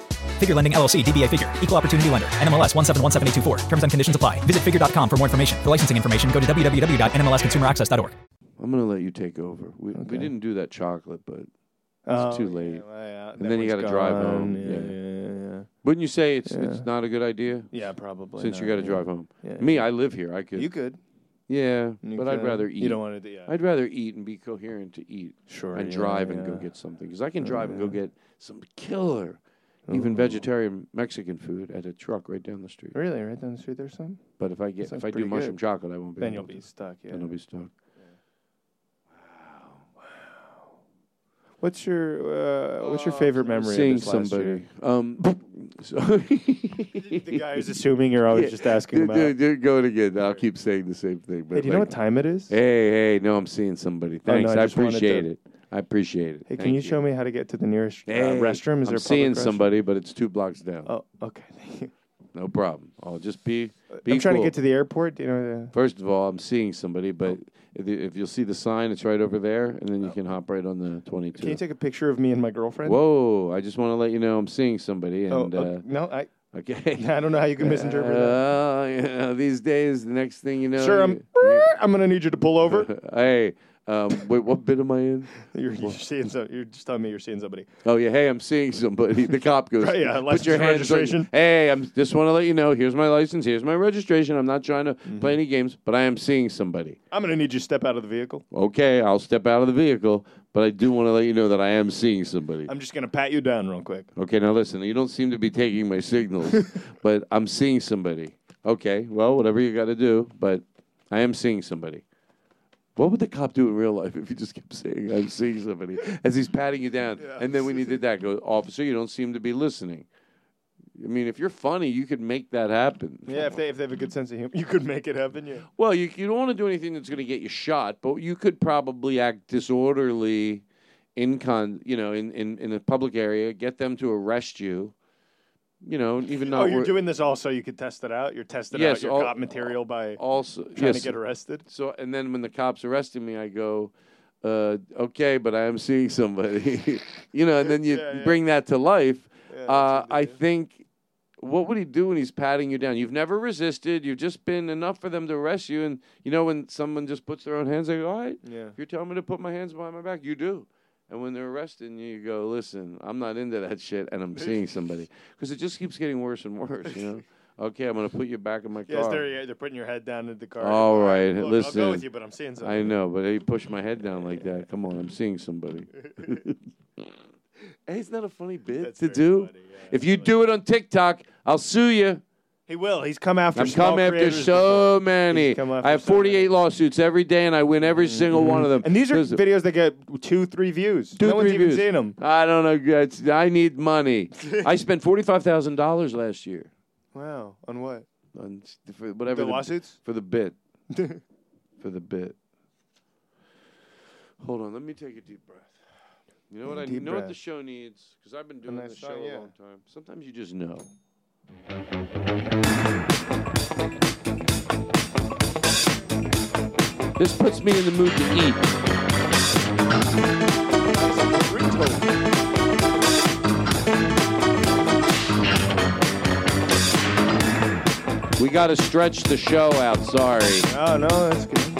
Figure Lending, L L C, D B A Figure, Equal Opportunity Lender, N M L S one seven one seven eight two four. Terms and conditions apply. Visit figure dot com for more information. For licensing information, go to w w w dot n m l s consumer access dot org. I'm going to let you take over. We, okay. we didn't do that chocolate, but it's oh, too late. Yeah, yeah. And that then you got to drive home. Yeah, yeah. Yeah, yeah. Wouldn't you say it's yeah. it's not a good idea? Yeah, probably. Since not, you got to yeah. drive home. Yeah, yeah. Me, I live here. I could. You could. Yeah, you but could. I'd rather eat. You don't want to. Yeah. I'd rather eat and be coherent to eat. Sure. And yeah, drive yeah. and go get something. Because I can drive oh, yeah. and go get some killer. Even vegetarian Mexican food at a truck right down the street. Really, right down the street there's some. But if I get if I do mushroom good. chocolate, I won't be. Then you'll be stuck. Yeah. Then I'll be stuck. Yeah. Wow, wow. What's your uh, what's your favorite uh, memory? Seeing of this last somebody. Year? Um, the guy who's assuming you're always yeah. just asking about. Dude, dude, going again. I'll keep saying the same thing. But hey, do you like, know what time it is? Hey, hey, no, I'm seeing somebody. Thanks, oh, no, I, I appreciate it. I appreciate it. Hey, can you, you show me how to get to the nearest uh, hey, restroom? Is I'm there seeing restroom? Somebody, but it's two blocks down. Oh, okay. Thank you. No problem. I'll just be. be I'm trying cool. to get to the airport. You know. Uh, First of all, I'm seeing somebody, but oh. if, you, if you'll see the sign, it's right over there, and then you oh. can hop right on the twenty-two. Can you take a picture of me and my girlfriend? Whoa! I just want to let you know I'm seeing somebody. And, oh, okay. uh, no, I. Okay. I don't know how you can misinterpret uh, that. You know, these days, the next thing you know. Sure, I'm. You, I'm gonna need you to pull over. Hey. Um, wait, what bit am I in? You're, you're seeing some, You're just telling me you're seeing somebody. Oh yeah, hey, I'm seeing somebody. The cop goes, right, yeah, put your hands on. Hey, I'm just want to let you know. Here's my license. Here's my registration. I'm not trying to mm-hmm. play any games, but I am seeing somebody. I'm gonna need you to step out of the vehicle. Okay, I'll step out of the vehicle, but I do want to let you know that I am seeing somebody. I'm just gonna pat you down real quick. Okay, now listen. You don't seem to be taking my signals, but I'm seeing somebody. Okay, well, whatever you got to do, but I am seeing somebody. What would the cop do in real life if you just kept saying, I'm seeing somebody, as he's patting you down? Yeah. And then when he did that, go, officer, you don't seem to be listening. I mean, if you're funny, you could make that happen. Yeah, if they if they have a good sense of humor, you could make it happen, yeah. Well, you, you don't want to do anything that's going to get you shot, but you could probably act disorderly in con, you know, in, in, in a public area, get them to arrest you. You know, even not. Oh, you're wor- doing this also. You could test it out. You're testing yes, out your all, cop material by also trying yes. to get arrested. So, and then when the cops arrested me, I go, uh, "Okay, but I am seeing somebody." You know, and then you yeah, yeah. bring that to life. Yeah, uh, I do. think, what would he do when he's patting you down? You've never resisted. You've just been enough for them to arrest you. And you know, when someone just puts their own hands, I go, "All right, yeah. if you're telling me to put my hands behind my back, you do." And when they're arresting you, you go, listen, I'm not into that shit, and I'm seeing somebody. Because it just keeps getting worse and worse, you know? Okay, I'm going to put you back in my car. Yes, they're, they're putting your head down in the car. All right, Look, listen. I'll go with you, but I'm seeing somebody. I know, but he pushed my head down like that. Come on, I'm seeing somebody. Hey, isn't that a funny bit That's to do? Funny, yeah, if you funny. do it on TikTok, I'll sue you. He will. He's come after. I've come after so before. many. After I have forty-eight so lawsuits every day, and I win every mm-hmm. single one of them. And these are videos that get two, three views. Two, no three one's views. even seen them. I don't know. It's, I need money. I spent forty-five thousand dollars last year. Wow! On what? On for whatever the, the lawsuits for the bit. For the bit. Hold on. Let me take a deep breath. You know what? Deep I you know what the show needs because I've been doing this show yeah. a long time. Sometimes you just know. This puts me in the mood to eat. We gotta stretch the show out, sorry. Oh no, that's good.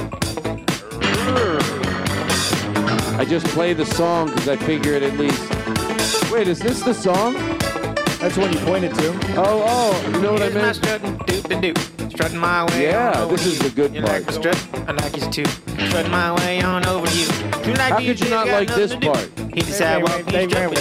I just play the song because I figure it at least. Wait, is this the song? That's what you pointed to. Oh, oh, you know what Here's I meant? Strutting, doop, doop, strutting my way yeah, this is you. the good you part. You like my strut? I like you too. Strutting my way on over you. you like How could you not like this do? part? He decided, well, he's jumping.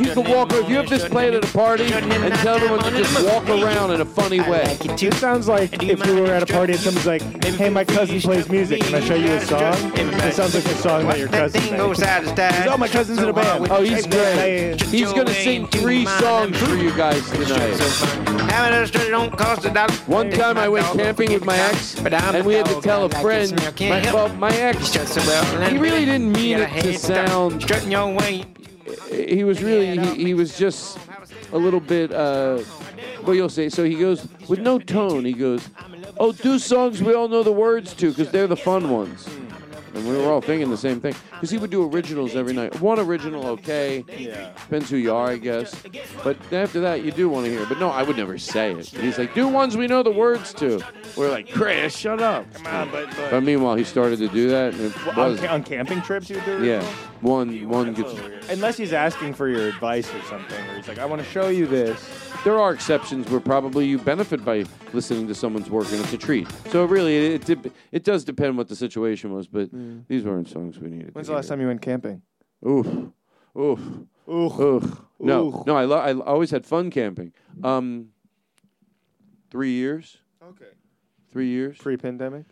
you can walk over. If you have this played at a party and tell everyone to just walk around in a funny way. It sounds like if you were at a party and someone's like, hey, my cousin plays music. Can I show you a song? It sounds like a song that your cousin plays. Oh, my cousin's in a band. Oh, he's great. He's going to sing three songs for you guys tonight. One time I went camping with my ex, and we had to tell a friend, my, well, my ex, he really didn't mean it to sound... He was really, he, he was just a little bit, uh, well, you'll see. So he goes, with no tone, he goes, oh, do songs we all know the words to, because they're the fun ones. And we were all thinking the same thing. Because he would do originals every night. One original, okay. Yeah. Depends who you are, I guess. But after that, you do want to hear it. But no, I would never say it. And he's like, do ones we know the words to. We're like, Chris, shut up. Come on, but, but... but meanwhile, he started to do that. And it well, was... on, on camping trips, you would do it? Yeah. One, one gets... Unless he's asking for your advice or something, or he's like, I want to show you this. There are exceptions where probably you benefit by listening to someone's work, and it's a treat. So really, it, it, it does depend what the situation was, but... These weren't songs we needed. When's the last time you went camping? Oof, oof, oof, oof. No, no. I lo- I always had fun camping. Um, three years. Okay. Three years. Pre-pandemic.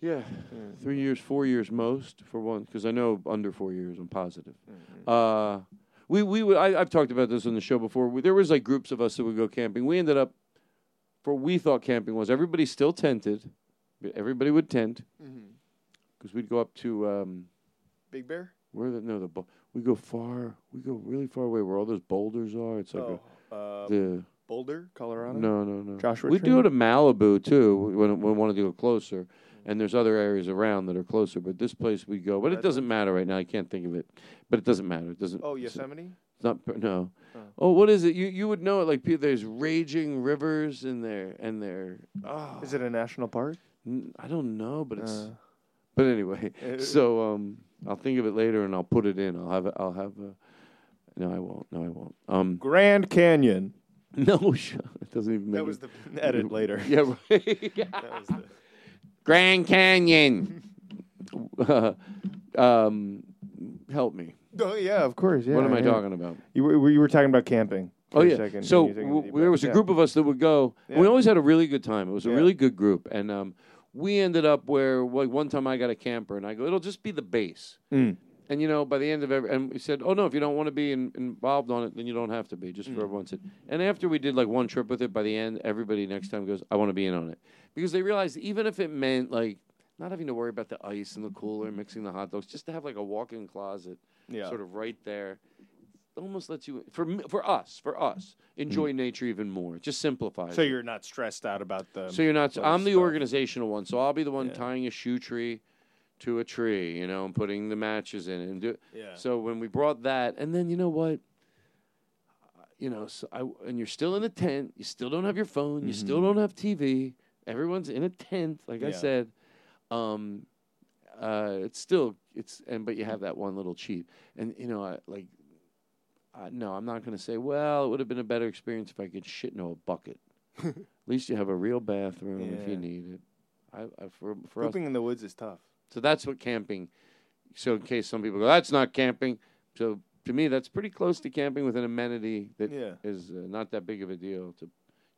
Yeah. Mm. Three years, four years most for one, because I know under four years I'm positive. Mm-hmm. Uh, we we would, I, I've talked about this on the show before. We, there was like groups of us that would go camping. We ended up, for we thought camping was everybody still tented, everybody would tent. Mm-hmm. Because we'd go up to um, Big Bear. Where the no the we go far we go really far away where all those boulders are. It's like oh, a, uh, the Boulder, Colorado. No, no, no. Joshua. We do it in Malibu too when we wanted to go closer, and there's other areas around that are closer. But this place we go, but it doesn't matter right now. I can't think of it, but it doesn't matter. It doesn't. Oh, Yosemite. It's not no. Oh. oh, what is it? You you would know it. Like there's raging rivers in there and there. Oh. Is it a national park? I don't know, but it's. Uh. But anyway, so um, I'll think of it later and I'll put it in. I'll have. A, I'll have. A, no, I won't. No, I won't. Um, Grand Canyon. No, it doesn't even. That was it. The edit later. Yeah, right. yeah. That was the Grand Canyon. uh, um, help me. Oh yeah, of course. Yeah. What am yeah. I talking about? You were you were talking about camping. Oh yeah. Second, so w- there was a yeah. group of us that would go. Yeah. We always had a really good time. It was a yeah. really good group, and um. We ended up where like, one time I got a camper and I go, it'll just be the base. Mm. And, you know, by the end of every, and we said, oh, no, if you don't want to be in, involved on it, then you don't have to be, just mm. for everyone's sake. And after we did like one trip with it, by the end, everybody next time goes, I want to be in on it. Because they realized even if it meant like not having to worry about the ice and the cooler, mixing the hot dogs, just to have like a walk-in closet yeah. sort of right there. Almost lets you for for us for us enjoy mm. nature even more. It just simplifies. So it. You're not stressed out about the. So you're not. I'm the stuff. Organizational one, so I'll be the one yeah. tying a shoe tree to a tree, you know, and putting the matches in it and do. Yeah. So when we brought that, and then you know what, you know, so I and you're still in the tent. You still don't have your phone. Mm-hmm. You still don't have T V. Everyone's in a tent, like yeah. I said. Um, uh, it's still it's and but you have that one little cheat, and you know, I, like. Uh, no, I'm not going to say, well, it would have been a better experience if I could shit into a bucket. At least you have a real bathroom yeah. if you need it. I, I, for, for Pooping us, in the woods is tough. So that's what camping. So in case some people go, that's not camping. So to me, that's pretty close to camping with an amenity that yeah. is uh, not that big of a deal. To you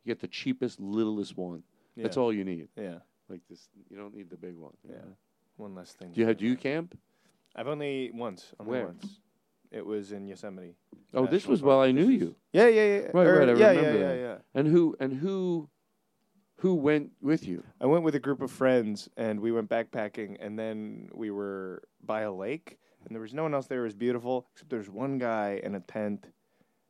get the cheapest, littlest one. Yeah. That's all you need. Yeah, like this. You don't need the big one. Yeah, know? One less thing. Do you, do you camp? I've only once. Only Where? Once. It was in Yosemite. Oh, National this was Park. While I knew you. Yeah, yeah, yeah. Right, right. I yeah, remember. Yeah, yeah, yeah. And who and who, who went with you? I went with a group of friends, and we went backpacking, and then we were by a lake, and there was no one else there. It was beautiful, except there's one guy in a tent,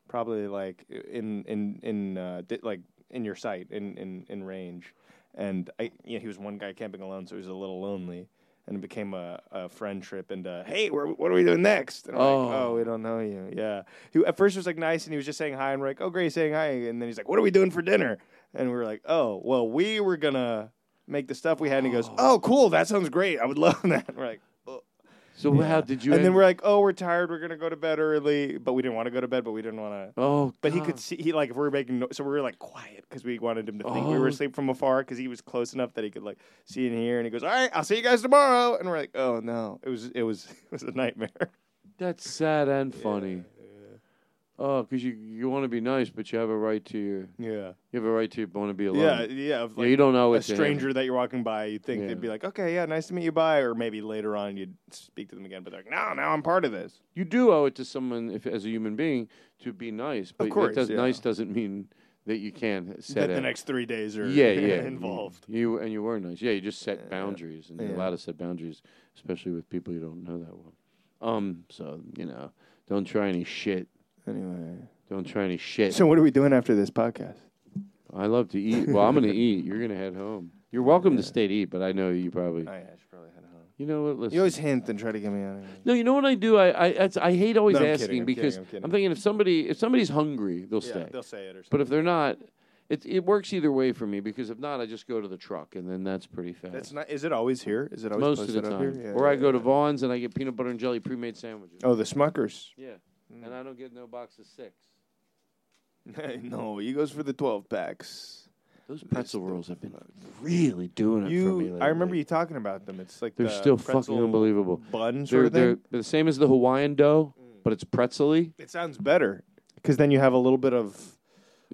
probably like in in in uh, di- like in your sight, in in in range, and I, you know, he was one guy camping alone, so he was a little lonely. And it became a, a friend trip. And, uh, hey, we're, what are we doing next? And I'm oh. like, oh, we don't know you. Yeah. He, at first, it was, like, nice, and he was just saying hi. And we're like, oh, great, saying hi. And then he's like, what are we doing for dinner? And we were like, oh, well, we were going to make the stuff we had. And he goes, oh, cool. That sounds great. I would love that. And we're like, oh. So yeah. how did you And end? Then we're like, oh, we're tired. We're going to go to bed early. But we didn't want to go to bed, but we didn't want to. Oh, But God. He could see, he like, if we were making noise. So we were, like, quiet because we wanted him to think oh. we were asleep from afar because he was close enough that he could, like, see and hear. And he goes, all right, I'll see you guys tomorrow. And we're like, oh, no. It was it was, it was a nightmare. That's sad and funny. Yeah, Oh, because you, you want to be nice, but you have a right to your... Yeah. You have a right to want to be alone. Yeah, yeah. Like yeah you don't know it's a stranger that you're walking by, you'd think yeah. they'd be like, okay, yeah, nice to meet you, bye. Or maybe later on you'd speak to them again, but they're like, no, now I'm part of this. You do owe it to someone, if as a human being, to be nice. But of course, does, yeah. Nice doesn't mean that you can set... That the next three days are yeah, yeah. involved. You And you were nice. Yeah, you just set yeah. boundaries, and yeah. you're allowed to set boundaries, especially with people you don't know that well. Um, So, you know, don't try any shit. Anyway. Don't try any shit. So what are we doing after this podcast? I love to eat. Well, I'm going to eat. You're going to head home. You're welcome yeah. to stay to eat, but I know you probably... Oh, yeah, I should probably head home. You know what? Listen. You always hint and try to get me out of here. No, you know what I do? I I, that's, I hate always no, I'm asking kidding, I'm because kidding, I'm, kidding. I'm thinking if somebody if somebody's hungry, they'll yeah, stay. They'll say it or something. But if they're not, it it works either way for me because if not, I just go to the truck, and then that's pretty fast. That's not. Is it always here? Is it always Most posted of the time. Up here? Yeah, or yeah, I go yeah. to Vaughn's, and I get peanut butter and jelly pre-made sandwiches. Oh, the Smuckers. Yeah. And I don't get no box of six. No, he goes for the twelve packs. Those pretzel rolls have been really doing it you, for me lately. I remember you talking about them. It's like they're the still fucking unbelievable. Buns or they're, they're the same as the Hawaiian dough, mm. but it's pretzely. It sounds better because then you have a little bit of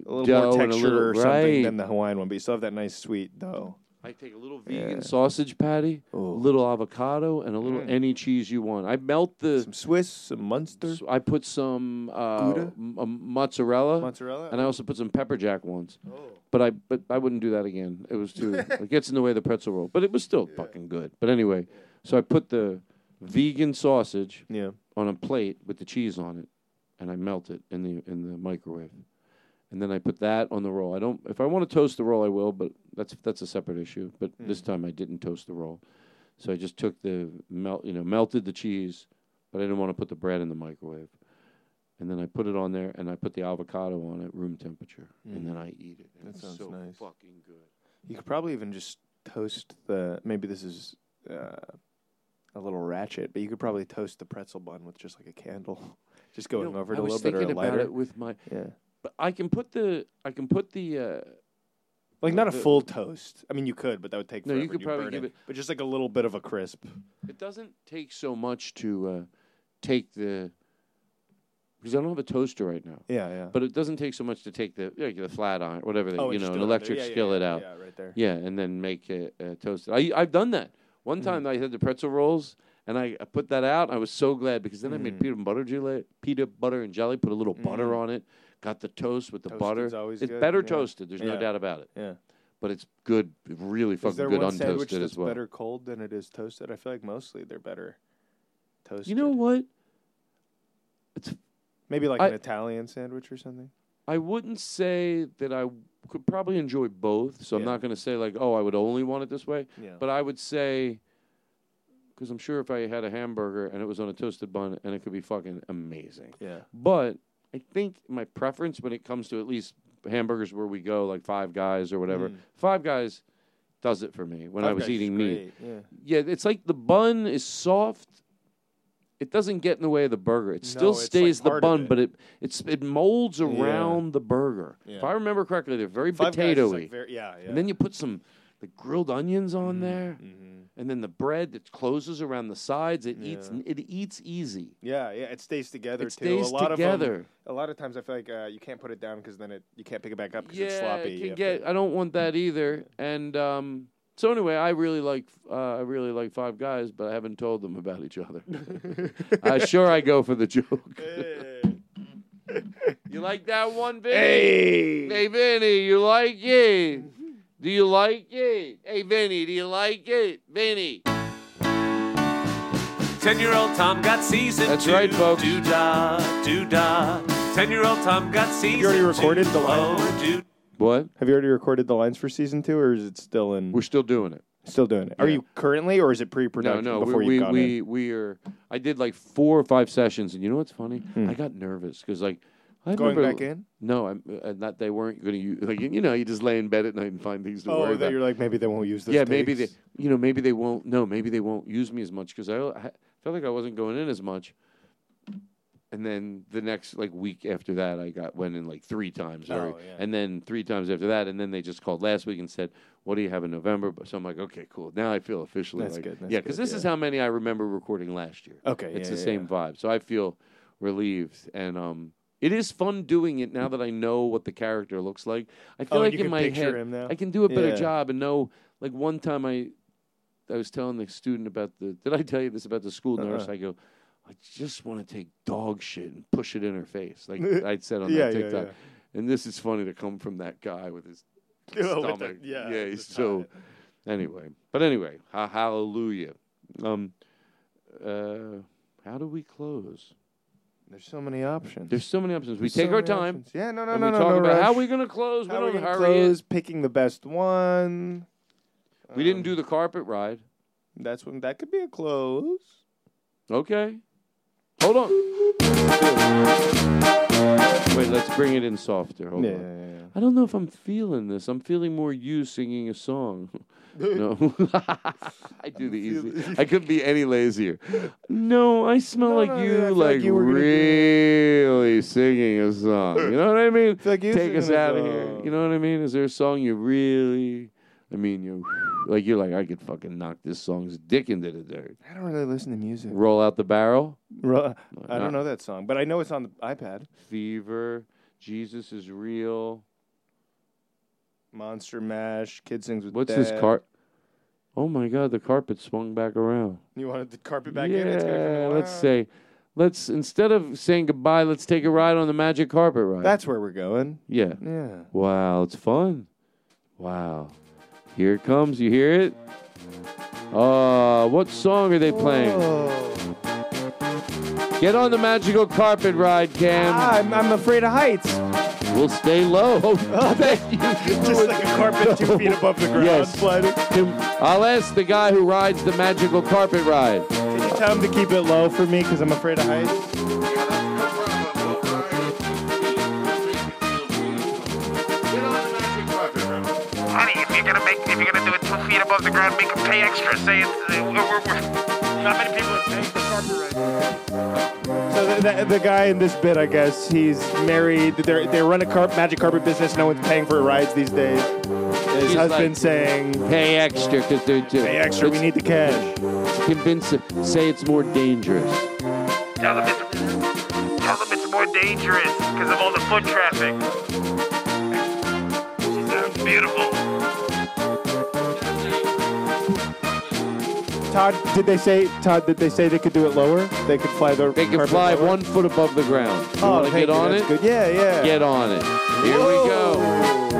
a little dough more texture little, or something right. than the Hawaiian one, but you still have that nice sweet dough. I take a little vegan yeah. sausage patty, a little avocado, and a little mm. any cheese you want. I melt the... Some Swiss, some Munster. I put some uh, m- m- mozzarella. Mozzarella? And I also put some pepper jack ones. Oh. But I but I wouldn't do that again. It was too... It gets in the way of the pretzel roll. But it was still yeah. fucking good. But anyway, yeah. so I put the vegan sausage yeah. on a plate with the cheese on it, and I melt it in the in the microwave. And then I put that on the roll. I don't. If I want to toast the roll, I will, but that's that's a separate issue. But mm. this time I didn't toast the roll, so I just took the melt, you know, melted the cheese, but I didn't want to put the bread in the microwave. And then I put it on there, and I put the avocado on at room temperature, mm. and then I eat it. That it's sounds so nice. Fucking good. You could probably even just toast the. Maybe this is uh, a little ratchet, but you could probably toast the pretzel bun with just like a candle, just going you know, over it I a little bit or a lighter. I was thinking about it with my. Yeah. But I can put the I can put the uh, like not the, a full toast. I mean, you could, but that would take forever. No, you could probably give it, it, but just like a little bit of a crisp. It doesn't take so much to uh, take the because I don't have a toaster right now. Yeah, yeah. But it doesn't take so much to take the like, the flat iron, whatever the, oh, you know, an electric yeah, skillet yeah, yeah, out. Yeah, right there. Yeah, and then make it uh, toasted. I I've done that one mm. time. I had the pretzel rolls. And I, I put that out. I was so glad because then mm. I made peanut butter jelly, peanut butter and jelly. Put a little mm. butter on it. Got the toast with the Toasted's butter. Always it's good. Better yeah. toasted. There's yeah. no doubt about it. Yeah, but it's good, really fucking good untoasted as well. Is there one sandwich that's better cold than it is toasted? I feel like mostly they're better toasted. You know what? It's maybe like I, an Italian sandwich or something. I wouldn't say that I could probably enjoy both. So yeah. I'm not going to say like, oh, I would only want it this way. Yeah. But I would say. Because I'm sure if I had a hamburger and it was on a toasted bun and it could be fucking amazing. Yeah. But I think my preference when it comes to at least hamburgers where we go, like Five Guys or whatever, mm. Five Guys does it for me when Five I was Guys eating meat. Yeah. yeah, it's like the bun is soft. It doesn't get in the way of the burger. It no, still stays like the bun, it. But it it's, it molds around yeah. the burger. Yeah. If I remember correctly, they're very Five potatoey. Like very, yeah, yeah. And then you put some... The grilled onions on mm, there, mm-hmm. and then the bread that closes around the sides. It yeah. eats. It eats easy. Yeah, yeah. It stays together. It stays too. A lot together. Of them, a lot of times, I feel like uh, you can't put it down because then it you can't pick it back up because yeah, it's sloppy. It can get, to... I don't want that either. And um, so anyway, I really like. Uh, I really like Five Guys, but I haven't told them about each other. uh, sure, I go for the joke. You like that one, Vinny? Hey, hey, Vinny, you like it? Do you like it? Hey, Vinny, do you like it? Vinny. Ten-year-old Tom got season That's two. That's right, folks. Doo-da, doo-da. Ten-year-old Tom got season two. Have you already recorded two. the lines? Oh, what? Have you already recorded the lines for season two, or is it still in? We're still doing it. Still doing it. Are yeah. you currently, or is it pre-production no, no, before you got we, we, in? We are, I did like four or five sessions, and you know what's funny? Hmm. I got nervous, because like... I Going remember, back in? No, I'm uh, not. They weren't going to use. Like you know, you just lay in bed at night and find things to oh, worry about. Oh, you're like maybe they won't use this. Yeah, maybe takes. they. You know, maybe they won't. No, maybe they won't use me as much because I, I felt like I wasn't going in as much. And then the next like week after that, I got went in like three times. Oh, or, yeah. And then three times after that, and then they just called last week and said, "What do you have in November?" So I'm like, "Okay, cool." Now I feel officially. That's like, good. That's yeah, because this yeah. is how many I remember recording last year. Okay, it's yeah, the yeah, same yeah. vibe. So I feel relieved and um. It is fun doing it now that I know what the character looks like. I feel oh, like in my head, him now? I can do a better yeah. job and know. Like one time, I I was telling the student about the. Did I tell you this about the school nurse? Uh-huh. I go, I just want to take dog shit and push it in her face, like I said on yeah, that TikTok. Yeah, yeah. And this is funny to come from that guy with his stomach. With the, yeah, yeah, he's so. Anyway, but anyway, ha- hallelujah. Um, uh, how do we close? There's so many options. There's so many options. We There's take so our time. Options. Yeah, no, no, no, no. We talk no about rush. How we're going to close. How we don't hurry. Close, picking the best one. We um, didn't do the carpet ride. That's when that could be a close. Okay. Hold on. Wait, let's bring it in softer. Hold yeah, on. Yeah, yeah. I don't know if I'm feeling this. I'm feeling more you singing a song. No, I do the easy. I couldn't be any lazier. No, I smell no, like no, you, like, like you really singing a song. You know what I mean? Like Take us out of here. You know what I mean? Is there a song you really? I mean, you like you're like I could fucking knock this song's dick into the dirt. I don't really listen to music. Roll out the barrel. Roll, I don't know that song, but I know it's on the iPad. Fever. Jesus is real. Monster Mash, Kid Sings with What's Dad. What's this car? Oh, my God, the carpet swung back around. You wanted the carpet back yeah, in? Yeah, let's say, let's, instead of saying goodbye, let's take a ride on the magic carpet ride. That's where we're going. Yeah. Yeah. Wow, it's fun. Wow. Here it comes. You hear it? Uh, what song are they playing? Whoa. Get on the magical carpet ride, Cam. Ah, I'm, I'm afraid of heights. We'll stay low. Oh, thank you. Just like a carpet two feet above the ground. Yes. Sliding. I'll ask the guy who rides the magical carpet ride. Can you tell him to keep it low for me because I'm afraid of heights? Honey, if you're gonna make, if you're gonna do it two feet above the ground, make him pay extra. Say it's uh, we're, we're, not many people are paying the carpet ride. So the, the, the guy in this bit, I guess, he's married. They're, they run a car- magic carpet business. No one's paying for rides these days. His he's husband's like, saying, "Pay extra because they're too pay extra. We need the cash." Convince him. Say it's more dangerous. Tell them it's, tell them it's more dangerous because of all the foot traffic. She sounds beautiful. Todd, did they say? Todd, did they say they could do it lower? They could fly the. They could fly lower? One foot above the ground. You oh, get you. on That's it. Good. Yeah, yeah. Get on it. Here Whoa. we go.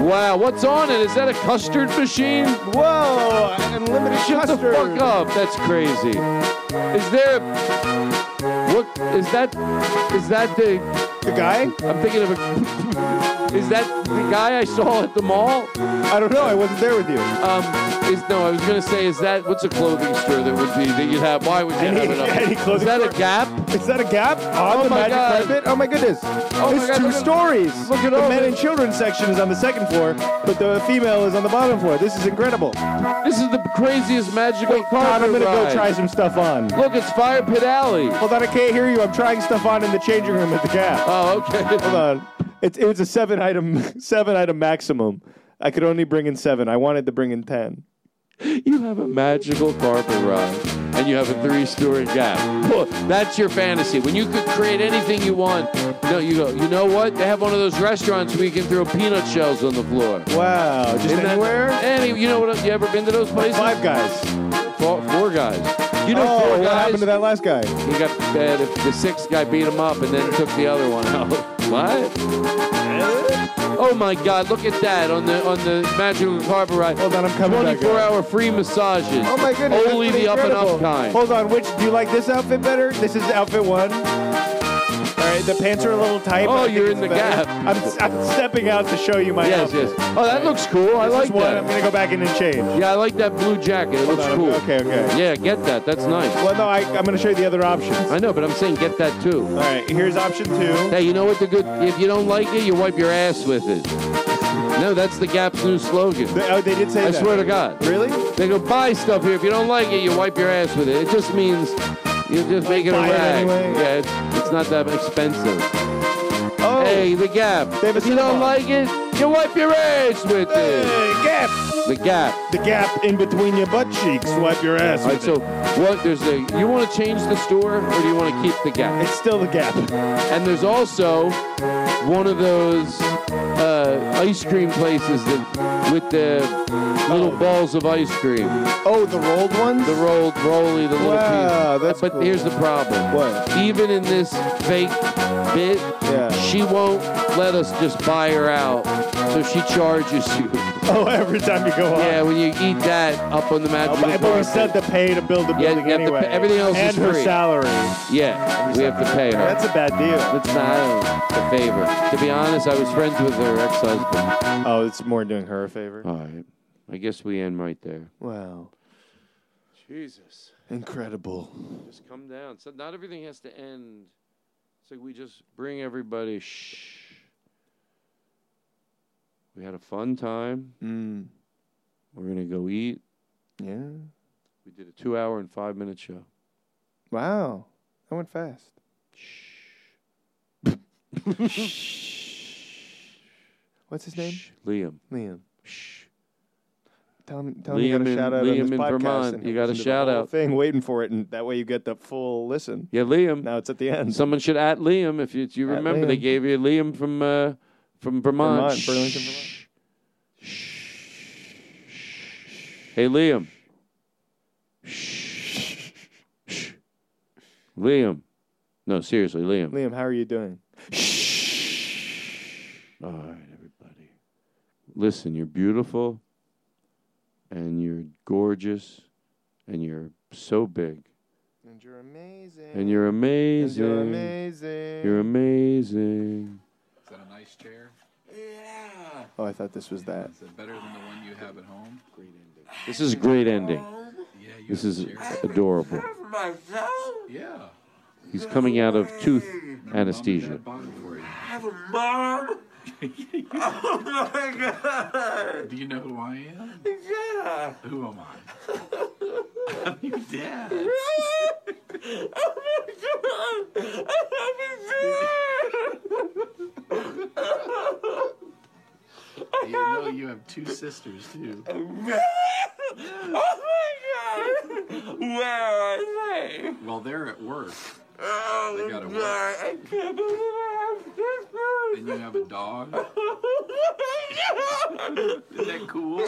Wow, what's on it? Is that a custard machine? Whoa, unlimited Shut custard. Shut the fuck up. That's crazy. Is there? What is that? Is that the? The guy? I'm thinking of a. Is that the guy I saw at the mall? I don't know. I wasn't there with you. Um. Is, no, I was going to say, is that, what's a clothing store that would be, that you'd have, why would you any, have it up? Is that store? a Gap? Is that a Gap? On oh the magic God. carpet? Oh my goodness. Oh it's my God, two look stories. Look at The men it. and children section is on the second floor, but the female is on the bottom floor. This is incredible. This is the craziest magical Wait, carpet Todd, I'm going to go try some stuff on. Look, it's Fire Pit Alley. Hold on, I can't hear you. I'm trying stuff on in the changing room at the Gap. Oh, okay. Hold on. It, it was a seven item, seven item maximum. I could only bring in seven. I wanted to bring in ten. You have a magical carpet ride, and you have a three-story Gap. Well, that's your fantasy. When you could create anything you want, no, you go. You know what? They have one of those restaurants where you can throw peanut shells on the floor. Wow! Just Isn't anywhere? That, any? You know what? You ever been to those places? Five Guys. Four, four guys. You know oh, four guys. What happened to that last guy? He got bad. The sixth guy beat him up, and then took the other one out. What? Oh my God! Look at that on the on the magical carpet ride. Hold on, I'm coming back. twenty-four hour free massages. Oh my goodness! Only the incredible. up and up kind. Hold on, which do you like this outfit better? This is outfit one. All right, the pants are a little tight. Oh, you're in the better. Gap. I'm, I'm stepping out to show you my yes, outfit. Yes, yes. Oh, that looks cool. This I like is one. that. I'm gonna go back in and change. Yeah, I like that blue jacket. It Hold looks on, cool. Okay, okay. Yeah, get that. That's nice. Well, no, I, I'm gonna show you the other options. I know, but I'm saying get that too. All right, here's option two. Hey, you know what the good? If you don't like it, you wipe your ass with it. No, that's the Gap's new slogan. They, oh, they did say I that. I swear to God. Really? They go buy stuff here. If you don't like it, you wipe your ass with it. It just means. You just like make it a rag. It anyway. Yeah, it's, it's not that expensive. Oh, Hey, the Gap. David if you don't like it, you wipe your ass with hey, it. Hey, Gap. The Gap. The Gap in between your butt cheeks. Wipe your ass All with right, it. So what? There's a. You want to change the store, or do you want to keep the Gap? It's still the Gap. And there's also one of those uh, ice cream places that with the little oh. balls of ice cream. Oh, the rolled ones? The rolled, rolly, the wow, little piece. That's but cool. Here's the problem. What? Even in this fake bit, yeah. she won't let us just buy her out, so she charges you. Oh, every time you go on. Yeah, when you eat that up on the mattress. Oh, but we said to pay to build the building yeah, anyway. Pay, everything else and is free. And her salary. Yeah, every we salary. have to pay her. That's a bad deal. It's not a favor. To be honest, I was friends with her ex-husband. Oh, it's more doing her a favor. All right. I guess we end right there. Wow. Jesus. Incredible. Just come down. So not everything has to end. It's like we just bring everybody. Shh. We had a fun time. Mm. We're going to go eat. Yeah. We did a two hour and five minute show. Wow. That went fast. Shh. Shh. What's his name? Shh. Liam. Liam. Shh. Tell him, tell Liam him you got a shout out Liam on this in podcast. Vermont. And you got a shout out. Thing waiting for it, and that way you get the full listen. Yeah, Liam. Now it's at the end. Someone should at Liam if you, if you remember. Liam. They gave you Liam from uh, from Vermont. Vermont Shh. Burlington, Vermont. Hey, Liam. Liam. No, seriously, Liam. Liam, how are you doing? All right, everybody. Listen, you're beautiful. And you're gorgeous, and you're so big. And you're amazing. And you're amazing. And you're amazing. You're amazing. Is that a nice chair? Yeah. Oh, I thought this was that. Is it better than the one you have at home? Great ending. This is a great ending. Yeah, you this is adorable. Yeah. He's coming out of tooth Never anesthesia. For you. I have a mom. Oh my God! Do you know who I am? Yeah. Who am I? I'm your dad. Really? Oh my God! I have a dad. You know you have two sisters too. Really? Oh my God! Where are they? Well, they're at work. Oh, they gotta work. I can't believe I have sisters. And you have a dog. Is that cool?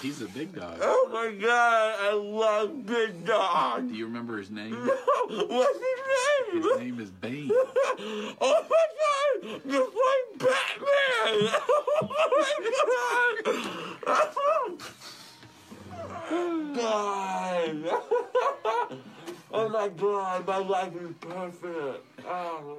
He's a big dog. Oh my God, I love big dogs. Do you remember his name? What's his name? His name is Bane. Oh my God, just like Batman. Oh my God. God. Oh my God, my life is perfect. Oh.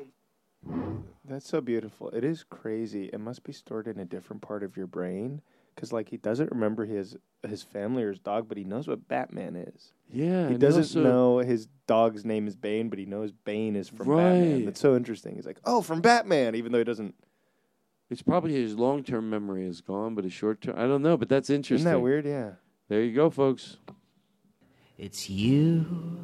That's so beautiful. It is crazy. It must be stored in a different part of your brain, because like he doesn't remember his his family or his dog, but he knows what Batman is. Yeah, he doesn't also know his dog's name is Bane, but he knows Bane is from right. Batman. That's so interesting. He's like, oh, from Batman, even though he doesn't. It's probably his long term memory is gone, but his short term, I don't know. But that's interesting. Isn't that weird? Yeah. There you go, folks. It's you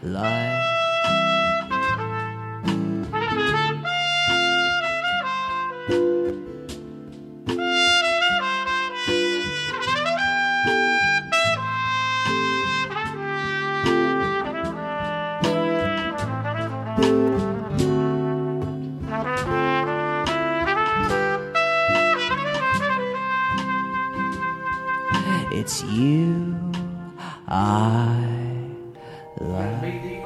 like. It's you I love.